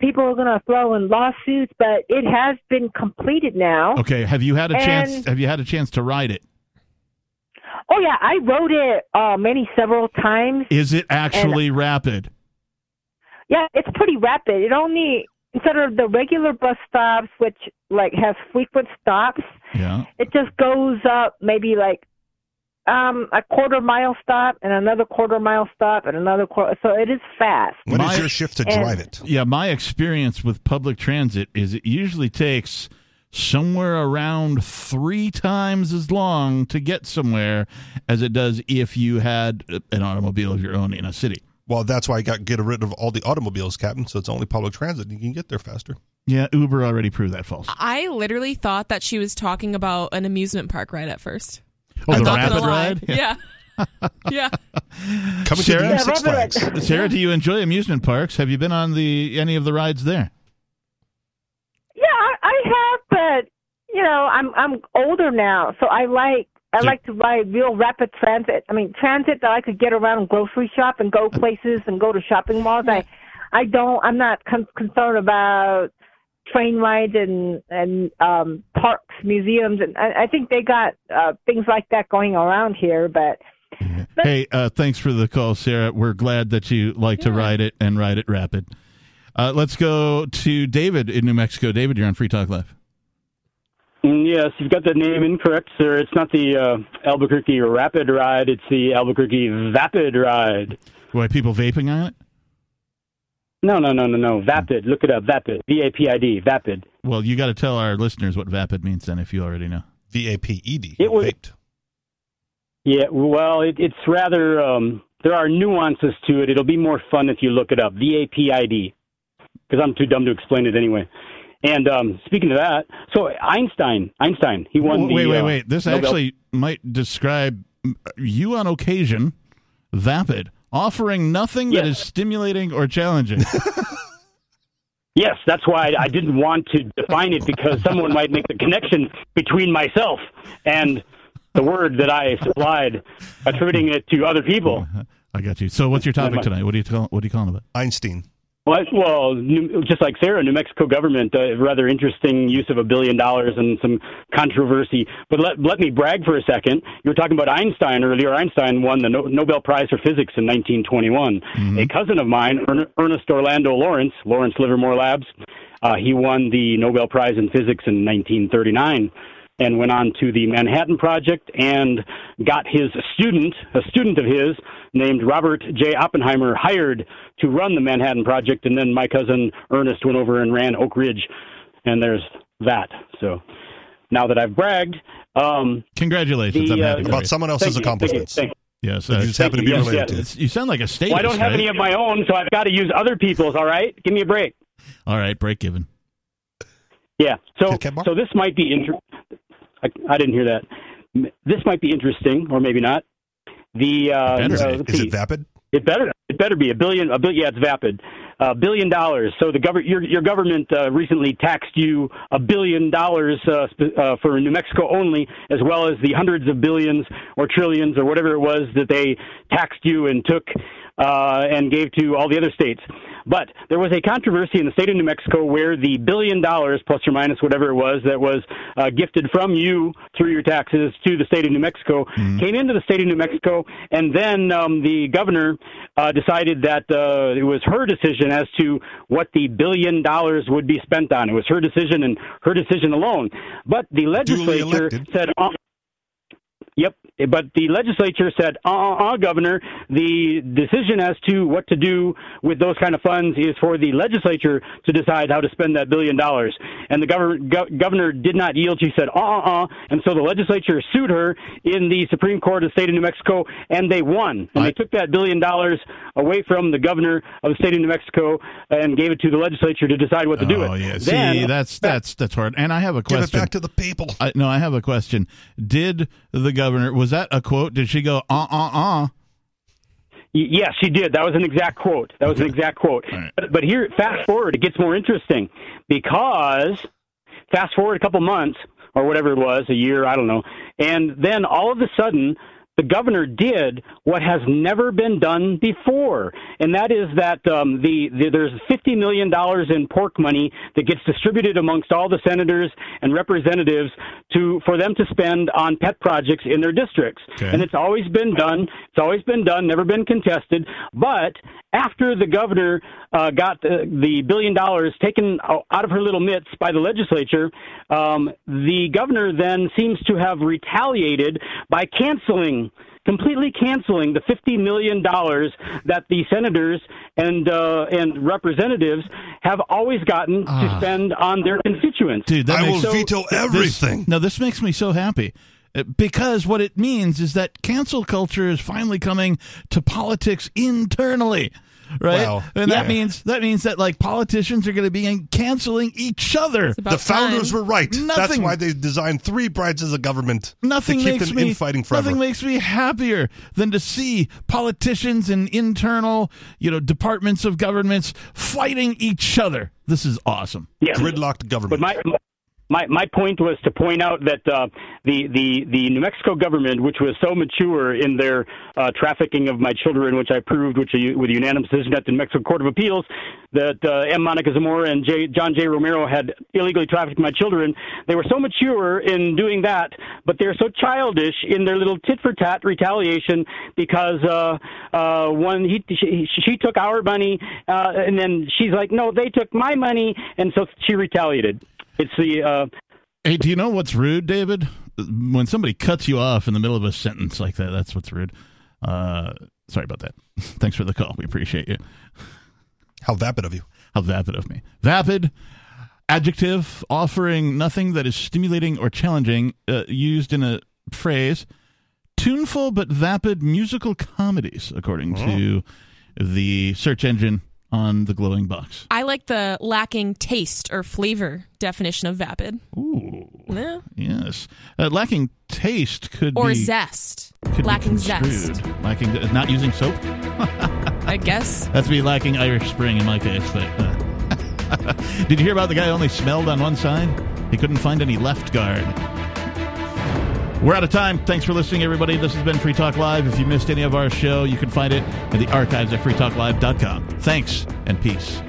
People are going to throw in lawsuits, but it has been completed now. Okay, have you had a chance? Have you had a chance to ride it? Oh yeah, I rode it several times. Is it actually rapid? Yeah, it's pretty rapid. It only instead of the regular bus stops, which has frequent stops. Yeah, it just goes up maybe a quarter mile stop and another quarter mile stop and another quarter. So it is fast. When is your shift to drive it? Yeah, my experience with public transit is it usually takes somewhere around 3 times as long to get somewhere as it does if you had an automobile of your own in a city. Well, that's why I got get rid of all the automobiles, Captain, so it's only public transit. You can get there faster. Yeah, Uber already proved that false. I literally thought that she was talking about an amusement park ride at first. Oh, the rapid ride? Yeah. Yeah. Coming Sarah, to Six Flags. Sarah, do you enjoy amusement parks? Have you been on any of the rides there? Yeah, I have, but I'm older now, so I like to ride real rapid transit. I mean, transit that I could get around and grocery shop and go places and go to shopping malls. I'm not concerned about train rides and parks, museums, and I think they got things like that going around here. But hey, thanks for the call, Sarah. We're glad that you like to ride it and ride it rapid. Let's go to David in New Mexico. David, you're on Free Talk Live. Yes, you've got the name incorrect, sir. It's not the Albuquerque Rapid Ride. It's the Albuquerque Vapid Ride. Why, people vaping on it? No. Vapid. Look it up. Vapid. V-A-P-I-D. Vapid. Well, you got to tell our listeners what vapid means then, if you already know. V-A-P-E-D. It was, vaped. Yeah, well, it's rather, there are nuances to it. It'll be more fun if you look it up. V-A-P-I-D. Because I'm too dumb to explain it anyway. And speaking of that, so Einstein, he won the Wait. This Nobel. Actually might describe you on occasion, vapid. Offering nothing that is stimulating or challenging. Yes, that's why I didn't want to define it, because someone might make the connection between myself and the word that I supplied, attributing it to other people. I got you. So what's your topic tonight? What are you calling about? Einstein. Well, just like Sarah, New Mexico government, rather interesting use of $1 billion and some controversy. But let me brag for a second. You were talking about Einstein earlier. Einstein won the Nobel Prize for Physics in 1921. Mm-hmm. A cousin of mine, Ernest Orlando Lawrence, Lawrence Livermore Labs, he won the Nobel Prize in Physics in 1939 and went on to the Manhattan Project and got his student, a student of his, named Robert J. Oppenheimer, hired to run the Manhattan Project, and then my cousin Ernest went over and ran Oak Ridge, and there's that. So now that I've bragged... congratulations. I'm happy about someone else's accomplishments. Yes, you just happen to be related to it. You sound like a statist. Well, I don't have any of my own, so I've got to use other people's, all right? Give me a break. All right, break given. Yeah, so this might be... I didn't hear that. This might be interesting, or maybe not. Is it vapid? It better be a billion. Yeah, it's vapid. $1 billion. So the your government recently taxed you $1 billion for New Mexico only, as well as the hundreds of billions or trillions or whatever it was that they taxed you and took and gave to all the other states. But there was a controversy in the state of New Mexico where the $1 billion, plus or minus whatever it was, that was gifted from you through your taxes to the state of New Mexico, came into the state of New Mexico, and then the governor decided that it was her decision as to what the $1 billion would be spent on. It was her decision and her decision alone. But the legislature said... Yep, but the legislature said, Governor, the decision as to what to do with those kind of funds is for the legislature to decide how to spend that $1 billion. And the governor did not yield. She said, and so the legislature sued her in the Supreme Court of the state of New Mexico, and they won. And they took that $1 billion away from the governor of the state of New Mexico and gave it to the legislature to decide what to do with. Oh, yeah. See, that's hard. And I have a question. Give it back to the people. I have a question. Did the governor, was that a quote? Did she go, Yes, she did. That was an exact quote. That was an exact quote. Right. But here, fast forward, it gets more interesting because fast forward a couple months or whatever it was, a year, I don't know. And then all of a sudden, the governor did what has never been done before, and that is that there's $50 million in pork money that gets distributed amongst all the senators and representatives for them to spend on pet projects in their districts. Okay. And it's always been done. It's always been done, never been contested. But after the governor got the $1 billion taken out of her little mitts by the legislature, the governor then seems to have retaliated by completely canceling the $50 million that the senators and representatives have always gotten to spend on their constituents. Dude, I will veto everything. This makes me so happy. Because what it means is that cancel culture is finally coming to politics internally, right? Wow. And that means that like politicians are going to be canceling each other. The founders were right. That's why they designed three branches of government to keep them infighting forever. Nothing makes me happier than to see politicians and internal, departments of governments fighting each other. This is awesome. Yeah. Gridlocked government. But my point was to point out that the New Mexico government, which was so mature in their trafficking of my children, which I proved with a unanimous decision at the New Mexico Court of Appeals, that M. Monica Zamora and John J. Romero had illegally trafficked my children. They were so mature in doing that, but they're so childish in their little tit-for-tat retaliation because she took our money, and then she's like, no, they took my money, and so she retaliated. It's the. Hey, do you know what's rude, David? When somebody cuts you off in the middle of a sentence like that, that's what's rude. Sorry about that. Thanks for the call. We appreciate you. How vapid of you. How vapid of me. Vapid, adjective, offering nothing that is stimulating or challenging, used in a phrase. Tuneful but vapid musical comedies, according to the search engine on the glowing box. I like the lacking taste or flavor definition of vapid. Ooh. Yeah. Yes. Lacking taste could be... Or zest. Lacking zest. Lacking... Not using soap? I guess. That's me lacking Irish Spring in my case, but... Did you hear about the guy who only smelled on one side? He couldn't find any left guard. We're out of time. Thanks for listening, everybody. This has been Free Talk Live. If you missed any of our show, you can find it in the archives at freetalklive.com. Thanks and peace.